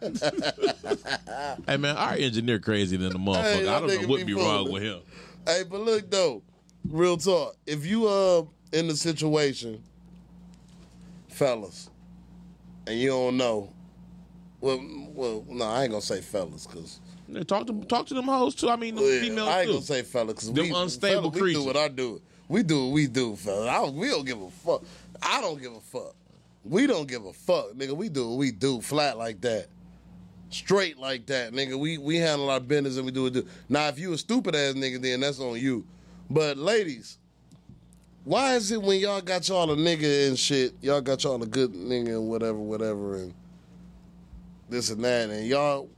Hey, man, our engineer crazy than the motherfucker. Hey, I don't know what be wrong fun. With him. Hey, but look, though, real talk. If you, uh, in the situation, fellas, and you don't know. Well, well, no, I ain't gonna say fellas, cause yeah, talk to talk to them hoes too. I mean, the yeah, females I ain't too. Gonna say fellas, cause them we unstable fellas, creatures. We do what I do. We do what we do, fellas. I, we don't give a fuck. I don't give a fuck. We don't give a fuck, nigga. We do what we do, flat like that, straight like that, nigga. We we handle our business and we do what we do. Now, if you a stupid ass nigga, then that's on you. But ladies. Why is it when y'all got y'all a nigga and shit, y'all got y'all a good nigga and whatever, whatever, and this and that, and y'all,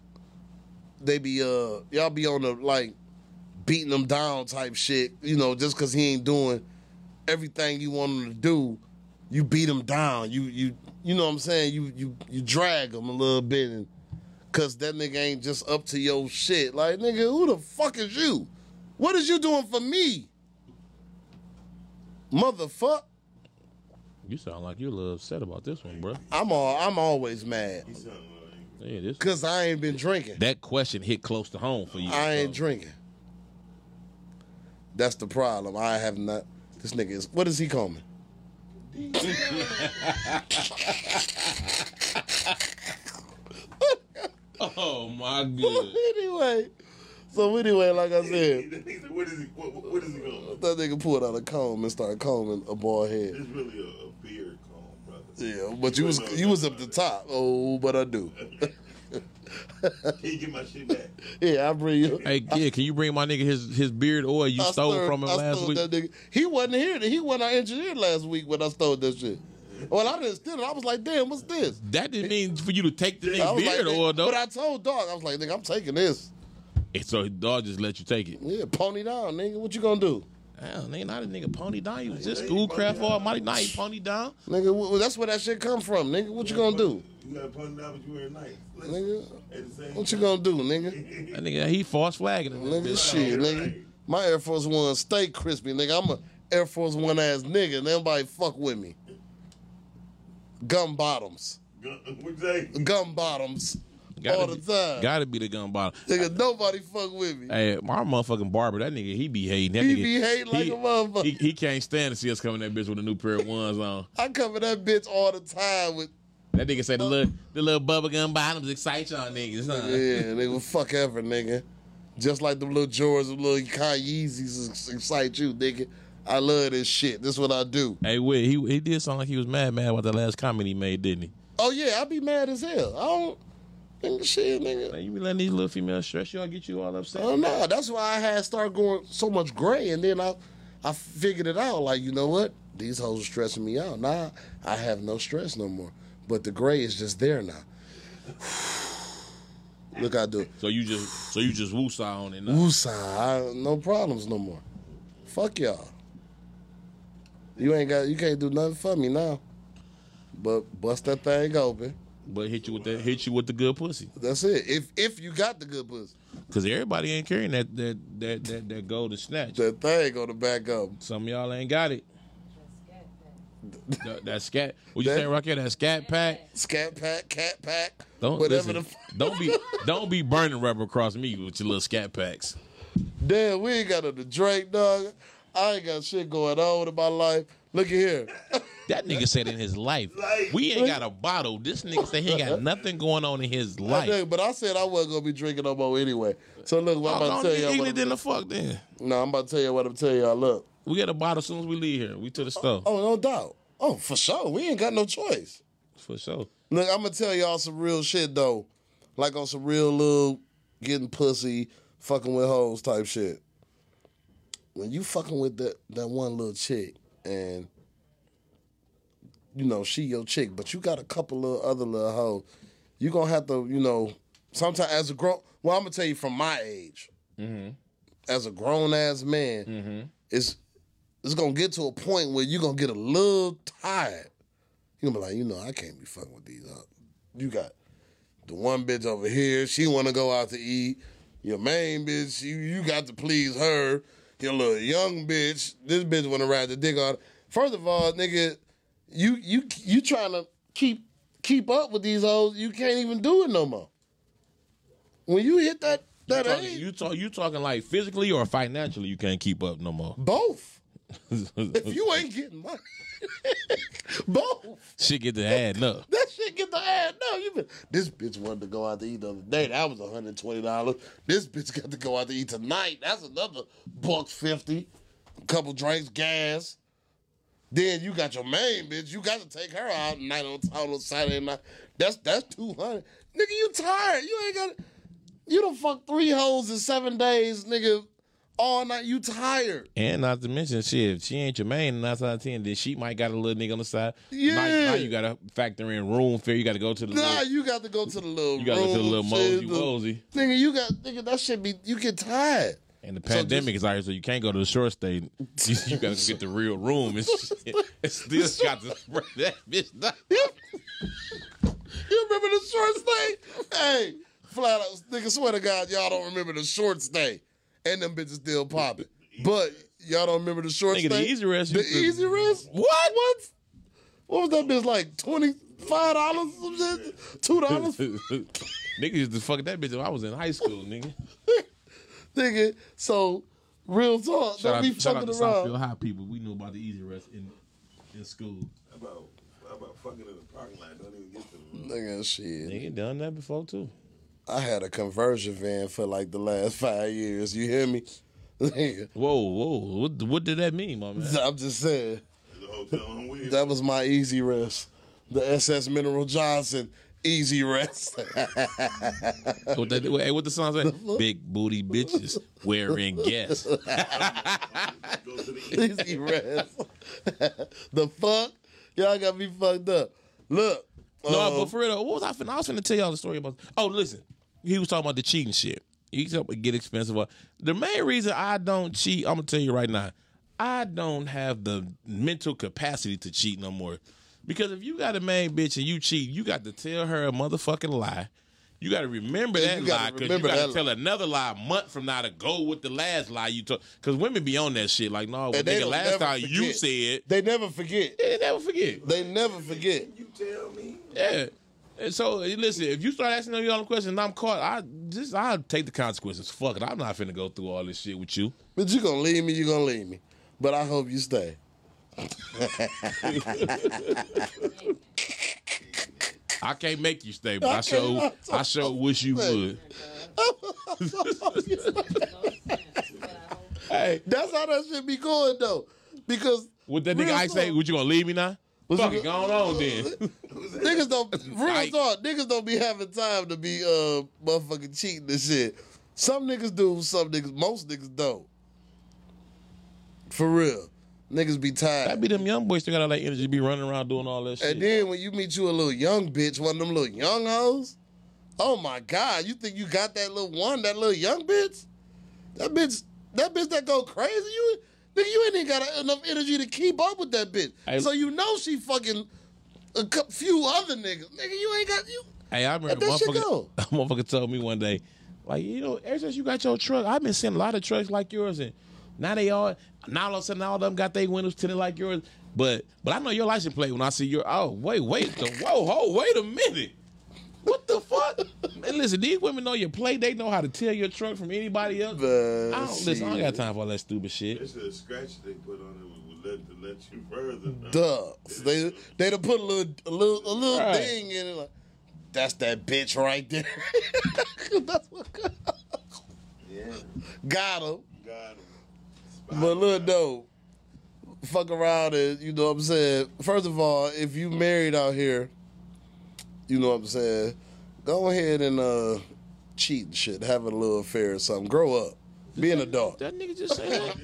they be, uh, y'all be on the, like, beating them down type shit, you know, just because he ain't doing everything you want him to do, you beat him down, you, you, you know what I'm saying, you, you, you drag him a little bit, and because that nigga ain't just up to your shit, like, nigga, who the fuck is you? What is you doing for me? Motherfuck. You sound like you're a little upset about this one, bro. I'm all, I'm always mad. Because I ain't been drinking. That question hit close to home for you. I ain't so. Drinking. That's the problem. I have not. This nigga is, what is he calling? Oh, my God. Anyway. So anyway, like I said, what is he? What, what is he going? That nigga pulled out a comb and started combing a bald head. It's really a, a beard comb, brother. Yeah, but you was you was up the top. Oh, but I do. Can you get my shit back? Yeah, I bring you. Hey, kid, I, can you bring my nigga his his beard oil you I stole stirred, from him I last week? That nigga. He wasn't here. He wasn't our engineer last week when I stole that shit. Well, I didn't steal it. I was like, damn, what's this? That didn't mean for you to take the nigga beard like, oil, though. But I told Dog, I was like, nigga, I'm taking this. And so Dog just let you take it. Yeah, pony down, nigga. What you gonna do? Damn, nigga, not a nigga pony down. You was just Schoolcraft Almighty. Now you pony down. Nigga, well, that's where that shit come from, nigga. What you, you gonna pony, do? You gotta pony down, but you wear a knife. Nigga, what you gonna do, nigga? That nigga, he false flagging. Nigga, bitch. Shit, nigga. My Air Force One stay crispy, nigga. I'm a Air Force One ass nigga, and everybody fuck with me. Gum bottoms. What'd you say? Gum bottoms. All the time. Gotta be the gun bottom. Nigga, nobody fuck with me. Hey, my motherfucking barber, that nigga, he be hating. That he nigga, be hating like he, a motherfucker. He, he can't stand to see us coming that bitch with a new pair of ones on. I cover that bitch all the time with. That nigga say the little the little bubble gum bottoms excite y'all niggas, huh? Yeah, they would fuck ever, nigga. Just like them little Jordans, them little Yeezys excite you, nigga. I love this shit. This is what I do. Hey, wait, he he did sound like he was mad, mad about that last comment he made, didn't he? Oh yeah, I be mad as hell. I don't. Nigga, shit, nigga. Man, you be letting these little females stress you out, get you all upset. Oh, no, that's why I had started going so much gray, and then I, I figured it out. Like, you know what? These hoes are stressing me out. Now I have no stress no more. But the gray is just there now. Look, I do. So you just, so you just woosah on it now. Woosah, no problems no more. Fuck y'all. You ain't got, you can't do nothing for me now. But bust that thing open. But hit you with that, hit you with the good pussy. That's it. If if you got the good pussy, because everybody ain't carrying that that that that, that golden snatch. That thing on the back up. Some of y'all ain't got it. That scat pack. That scat. What you saying, Raquel? That scat pack. Scat pack. Cat pack. Don't whatever listen, the. Don't be don't be burning rubber across me with your little scat packs. Damn, we ain't got a Drake, dog. I ain't got shit going on in my life. Look at here. That nigga said in his life, life, we ain't got a bottle. This nigga said he ain't got nothing going on in his life. I know, but I said I wasn't going to be drinking no more anyway. So look, what I'm about to tell you. Than the fuck then. No, I'm about to tell you what I'm telling y'all. Look. We got a bottle as soon as we leave here. We to the store. Oh, oh, no doubt. Oh, for sure. We ain't got no choice. For sure. Look, I'm going to tell y'all some real shit, though. Like on some real little getting pussy, fucking with hoes type shit. When you fucking with that, that one little chick and... you know, she your chick, but you got a couple of other little hoes. You gonna have to, you know, sometimes as a grown, well, I'm gonna tell you from my age, mm-hmm. as a grown ass man, mm-hmm. it's it's gonna get to a point where you are gonna get a little tired. You gonna be like, you know, I can't be fucking with these up. You got the one bitch over here, she wanna go out to eat. Your main bitch, you you got to please her. Your little young bitch, this bitch wanna ride the dick on. First of all, nigga. You you you trying to keep keep up with these hoes? You can't even do it no more. When you hit that that you talking, age, you talk you talking like physically or financially, you can't keep up no more. Both. If you ain't getting money, both shit get the ad up. That shit get the ad up. You been, this bitch wanted to go out to eat the other day. That was one hundred twenty dollars. This bitch got to go out to eat tonight. That's another buck fifty. A couple drinks, gas. Then you got your main bitch. You got to take her out night on, on Saturday night. That's that's two hundred, nigga. You tired? You ain't got. You done fuck three hoes in seven days, nigga. All night. You tired? And not to mention, shit, if she ain't your main, nine out of ten, then she might got a little nigga on the side. Yeah. Now, now you got to factor in room fare. You got to go to the. Nah, little, you got to go to the little. You got to go to the little mosey wosey. Nigga, you got nigga. That shit be. You get tired. And the pandemic so just, is out here, so you can't go to the short stay. You, you got to get the real room and shit. And still got to spray that bitch down. You remember the short stay? Hey, flat out, nigga, swear to God, y'all don't remember the short stay. And them bitches still popping. But y'all don't remember the short nigga, stay? The Easy Rest. The Easy Rest? What? What? What was that bitch like? twenty-five dollars? Some shit? two dollars? Nigga used to fuck that bitch if I was in high school, nigga. Nigga, so real talk. Shout out, be shout fucking out to around. Southfield High people. We knew about the Easy Rest in in school. How about how about fucking in the parking lot? Don't even get to the room. Nigga, shit. Nigga done that before too. I had a conversion van for like the last five years. You hear me? Nigga. Whoa, whoa. What what did that mean, my man? I'm just saying. That was my Easy Rest. the S S Mineral Johnson, Easy Rest. What they, hey, what the song say? Big booty bitches wearing guests. Easy Rest. The fuck? Y'all got me fucked up. Look. No, um, but for real, what was I finna? I was finna tell y'all the story about. Oh, listen. He was talking about the cheating shit. He was talking about get expensive. The main reason I don't cheat, I'm gonna tell you right now, I don't have the mental capacity to cheat no more. Because if you got a main bitch and you cheat, you got to tell her a motherfucking lie. You got to remember that lie, because you got to tell another lie a month from now to go with the last lie you told. Because women be on that shit. Like, no, well, nigga, last time you said. They never forget. They never forget. They never forget. You tell me. Yeah. And so, listen, if you start asking all the questions and I'm caught, I just, I'll take the consequences. Fuck it. I'm not finna go through all this shit with you. But you gonna leave me, you gonna leave me. But I hope you stay. I can't make you stay, but I, I sure I sure wish you would. Hey, that's how that shit be going though, because what that nigga I say, "Would you gonna leave me now?" What's fucking going on then? Niggas don't real talk. Niggas don't be having time to be uh motherfucking cheating and shit. Some niggas do, some niggas, most niggas don't. For real. Niggas be tired. That be them young boys still got all that energy, be running around doing all that shit. And then when you meet you a little young bitch, one of them little young hoes, oh my God, you think you got that little one, that little young bitch? That bitch, that bitch that go crazy, you nigga, you ain't even got enough energy to keep up with that bitch. Hey, so you know she fucking a few other niggas. Nigga, you ain't got you. Hey, I remember that shit go. A motherfucker told me one day, like, you know, ever since you got your truck, I've been seeing a lot of trucks like yours, and now they all, now all of a sudden all of them got their windows tinted like yours. But but I know your license plate when I see your, oh, wait, wait, the, whoa, ho, wait a minute. What the fuck? Man, listen, these women know your plate. They know how to tell your truck from anybody else. But I don't, listen, I don't got time for all that stupid shit. It's a scratch they put on it. Let, to let you further. Duh. So they, they done put a little, a little, a little right. thing in it. Like, that's that bitch right there. That's what got yeah. Got him. Got him. But look, though, fuck around and, you know what I'm saying? First of all, if you married out here, you know what I'm saying, go ahead and uh, cheat and shit, have a little affair or something. Grow up. Be an adult. That nigga just said that.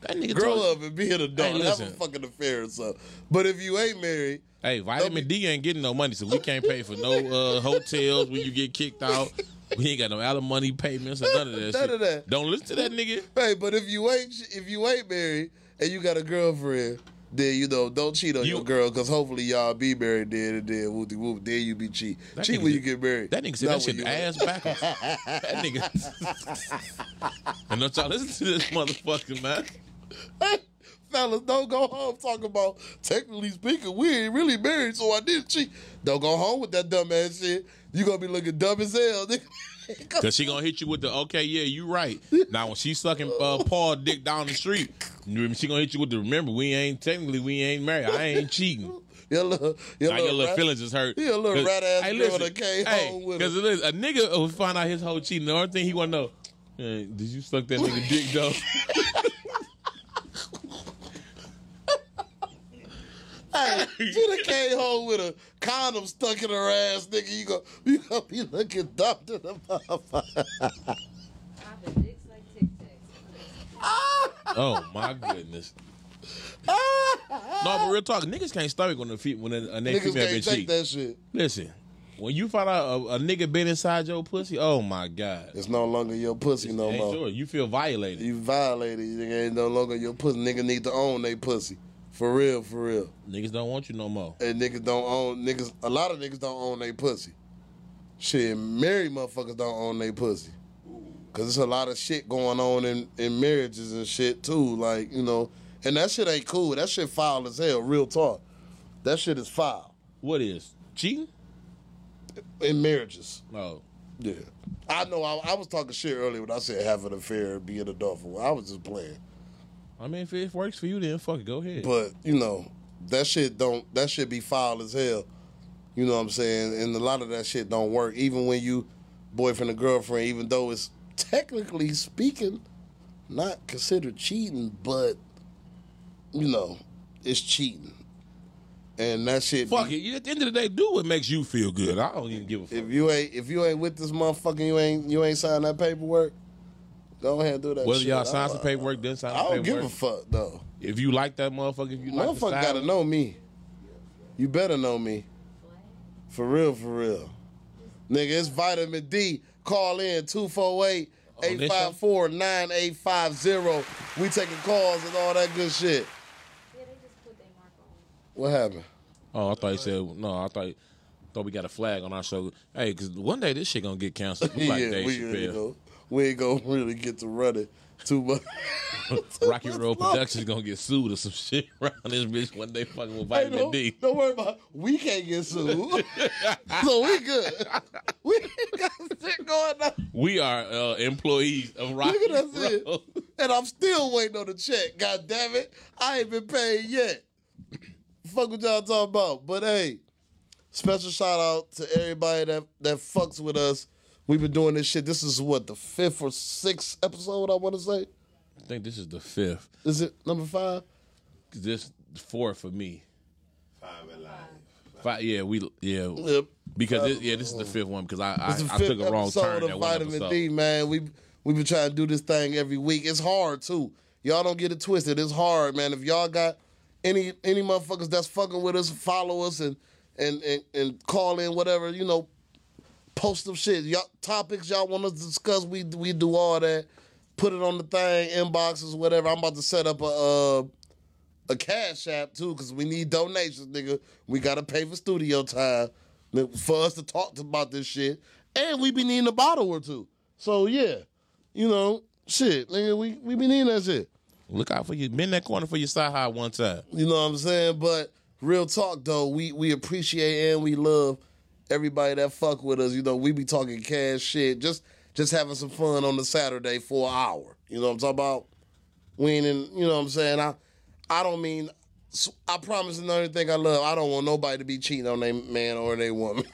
That nigga grow told up and be an adult. Hey, have a fucking affair or something. But if you ain't married. Hey, Vitamin D ain't getting no money, so we can't pay for no uh, hotels when you get kicked out. We ain't got no alimony payments or none of that none shit. Of that. Don't listen to that nigga. Hey, but if you ain't if you ain't married and you got a girlfriend, then you know don't cheat on you, your girl, because hopefully y'all be married then and then whoop de whoop. Then you be cheat. Cheat when did, you get married. That nigga said that shit ass backwards. That nigga. And don't y'all listen to this motherfucking man. Hey, fellas, don't go home talking about, technically speaking, we ain't really married, so I did cheat. Don't go home with that dumb ass shit. You gonna be looking dumb as hell, nigga. Cause she gonna hit you with the okay, yeah, you right. Now when she sucking uh, Paul dick down the street, she gonna hit you with the remember we ain't technically we ain't married. I ain't cheating. Your little, your now little your little rat, feelings is hurt. You a little rat ass hey, girl that came hey, home with. Cause him. Listen, a nigga who find out his whole cheating, the only thing he wanna know, hey, did you suck that nigga dick though? Hey, she done came home with a condom stuck in her ass, nigga. You gonna, you gonna be looking dumb to the motherfucker. Oh, my goodness. No, but real talk, niggas can't stomach when, the feet, when a, a nigga female been cheating. Listen, when you find out a, a nigga been inside your pussy, oh, my God. It's no longer your pussy it's, no more. Sure. You feel violated. You violated. It ain't no longer your pussy. Nigga need to own they pussy. For real, for real. Niggas don't want you no more. And niggas don't own, niggas, a lot of niggas don't own they pussy. Shit, married motherfuckers don't own they pussy. Because there's a lot of shit going on in, in marriages and shit, too. Like, you know, and that shit ain't cool. That shit foul as hell, real talk. That shit is foul. What is? Cheating? In marriages. Oh. Yeah. I know, I, I was talking shit earlier when I said have an affair, be an adult for. I was just playing. I mean, if it works for you, then fuck it, go ahead. But, you know, that shit don't, that shit be foul as hell. You know what I'm saying? And a lot of that shit don't work. Even when you, boyfriend and girlfriend, even though it's technically speaking, not considered cheating, but, you know, it's cheating. And that shit. Fuck be, it. At the end of the day, do what makes you feel good. I don't even give a fuck. If you ain't, if you ain't with this motherfucker, you ain't, you ain't signed that paperwork. Go ahead and do that. Whether shit. Whether y'all sign some paperwork, didn't sign. I don't paperwork. give a fuck though. If you like that motherfucker, if you like. Motherfucker the gotta know me. You better know me. For real, for real. Nigga, it's Vitamin D. Call in two four eight, eight five four, nine eight five zero. We taking calls and all that good shit. Yeah, they just put their mark on. What happened? Oh, I thought you said, no, I thought thought we got a flag on our show. Hey, because one day this shit going to get canceled. We like yeah, Dave we, Chappelle. You know, we ain't going to really get to run it too much. too Rocky much Road long. Productions going to get sued or some shit around this bitch one day fucking with Vitamin hey, don't, D. Don't worry about it. We can't get sued. So we good. We got shit going on. We are uh, employees of Rocky Look at that Road. Shit. And I'm still waiting on the check. God damn it. I ain't been paid yet. Fuck what y'all talking about. But hey, special shout out to everybody that, that fucks with us. We've been doing this shit. This is what, the fifth or sixth episode, I want to say? I think this is the fifth. Is it number five? This four for me. Five and live. Five, yeah, we, yeah. Yep. Because, this, yeah, this is the fifth one because I, I, I took a wrong turn. That Vitamin D, man. We've we been trying to do this thing every week. It's hard, too. Y'all don't get it twisted. It's hard, man. If y'all got... Any any motherfuckers that's fucking with us, follow us and and, and and call in whatever, you know, post some shit. Y'all topics y'all want us to discuss, we we do all that. Put it on the thing, inboxes, whatever. I'm about to set up a uh, a cash app too, cause we need donations, nigga. We gotta pay for studio time for us to talk about this shit, and we be needing a bottle or two. So yeah, you know, shit, nigga, we we be needing that shit. Look out for you. Bend that corner for your side high one time. You know what I'm saying? But real talk, though, we, we appreciate and we love everybody that fuck with us. You know, we be talking cash shit, just just having some fun on the Saturday for an hour. You know what I'm talking about? We ain't in, you know what I'm saying? I I don't mean, I promise another thing I love. I don't want nobody to be cheating on their man or their woman.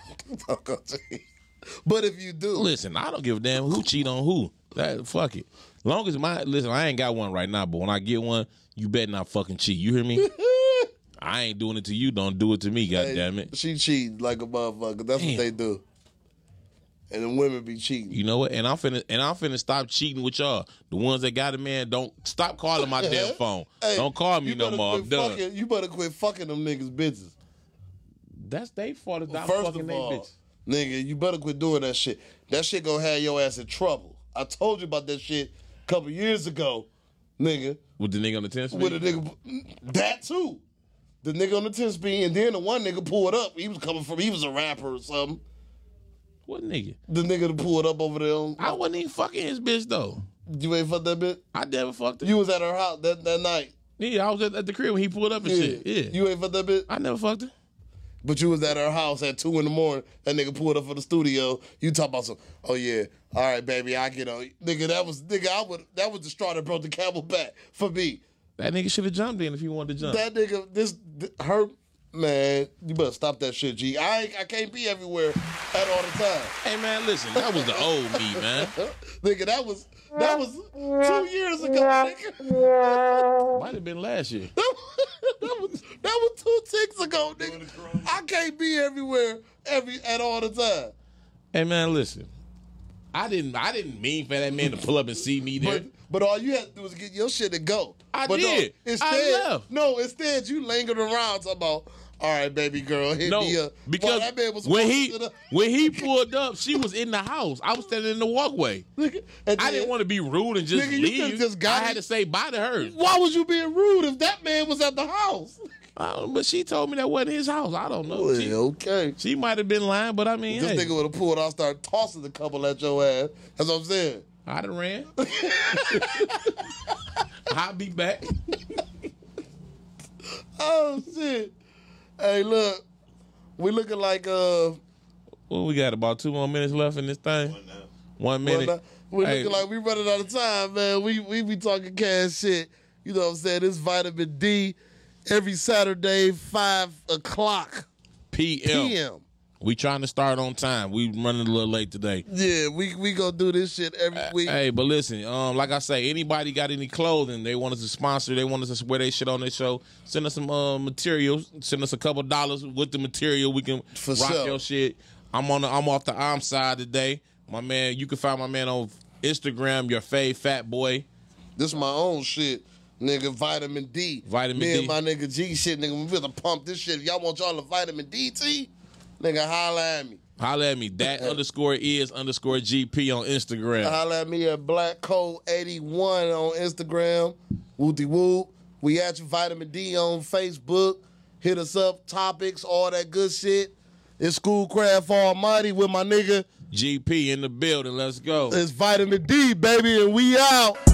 But if you do. Listen, I don't give a damn who cheat on who. That, fuck it. Long as my listen, I ain't got one right now, but when I get one, you better not fucking cheat. You hear me? I ain't doing it to you. Don't do it to me. God hey, damn it. She cheat like a motherfucker. That's damn. What they do. And the women be cheating. You know what? And I'm finna and I'm finna stop cheating with y'all. The ones that got a man, don't stop calling my damn phone. Hey, don't call me no more. I'm done. Fucking, you better quit fucking them niggas' bitches. That's they fault if well, I'm fucking they bitches. Nigga, you better quit doing that shit. That shit gonna have your ass in trouble. I told you about that shit. Couple years ago, nigga. With the nigga on the tenth speed? With the nigga, that too. The nigga on the tenth speed, and then the one nigga pulled up. He was coming from, he was a rapper or something. What nigga? The nigga that pulled up over there. On, I wasn't even fucking his bitch though. You ain't fucked that bitch? I never fucked her. You was at her house that, that night. Yeah, I was at, at the crib when he pulled up and yeah. shit. Yeah. You ain't fucked that bitch? I never fucked her. But you was at her house at two in the morning. That nigga pulled up for the studio. You talk about some, oh yeah, all right, baby, I get on. Nigga, that was nigga, I would that was the straw that broke the camel back for me. That nigga should have jumped in if he wanted to jump. That nigga, this her man, you better stop that shit, G. I I can't be everywhere at all the time. Hey man, listen, that was the old me, man. Nigga, that was that was two years ago, nigga. Might have been last year. That was that was two ticks ago, nigga. I can't be everywhere every at all the time. Hey man, listen. I didn't I didn't mean for that man to pull up and see me there. But, but all you had to do was get your shit and go. I but did. No, instead, I left. No, instead you lingered around talking about, all right, baby girl, hit no, me up. Because wow, that man was when he the- when he pulled up, she was in the house. I was standing in the walkway. Nigga, I then, didn't want to be rude and just nigga, leave. You just got I it. Had to say bye to her. Why was you being rude if that man was at the house? Uh, but she told me that wasn't his house. I don't know. Well, she, okay. She might have been lying, but I mean, this hey. Nigga would have pulled out, started tossing the couple at your ass. That's what I'm saying. I done ran. I'll be back. Oh shit. Hey, look, we looking like uh, well, we got about two more minutes left in this thing. One, one minute. One, we hey. Looking like we running out of time, man. We we be talking cash shit. You know what I'm saying? It's Vitamin D every Saturday, five o'clock p m We trying to start on time. We running a little late today. Yeah, we we gonna do this shit every uh, week. Hey, but listen, um, like I say, anybody got any clothing they want us to sponsor, they want us to wear their shit on their show, send us some uh, material. Send us a couple dollars with the material. We can For rock sure. your shit. I'm on. The, I'm off the I'm side today. My man, you can find my man on Instagram. Your fave fat boy. This is my own shit. Nigga, vitamin D. Vitamin Me D. Me and my nigga G shit, nigga, we finna pump this shit. Y'all want y'all a vitamin D tea? Nigga, holla at me. Holla at me. That underscore is underscore G P on Instagram. Holla at me at Black Cole eighty-one on Instagram. Wooty woo. We at you, Vitamin D on Facebook. Hit us up, topics, all that good shit. It's Schoolcraft Almighty with my nigga G P in the building. Let's go. It's Vitamin D, baby, and we out.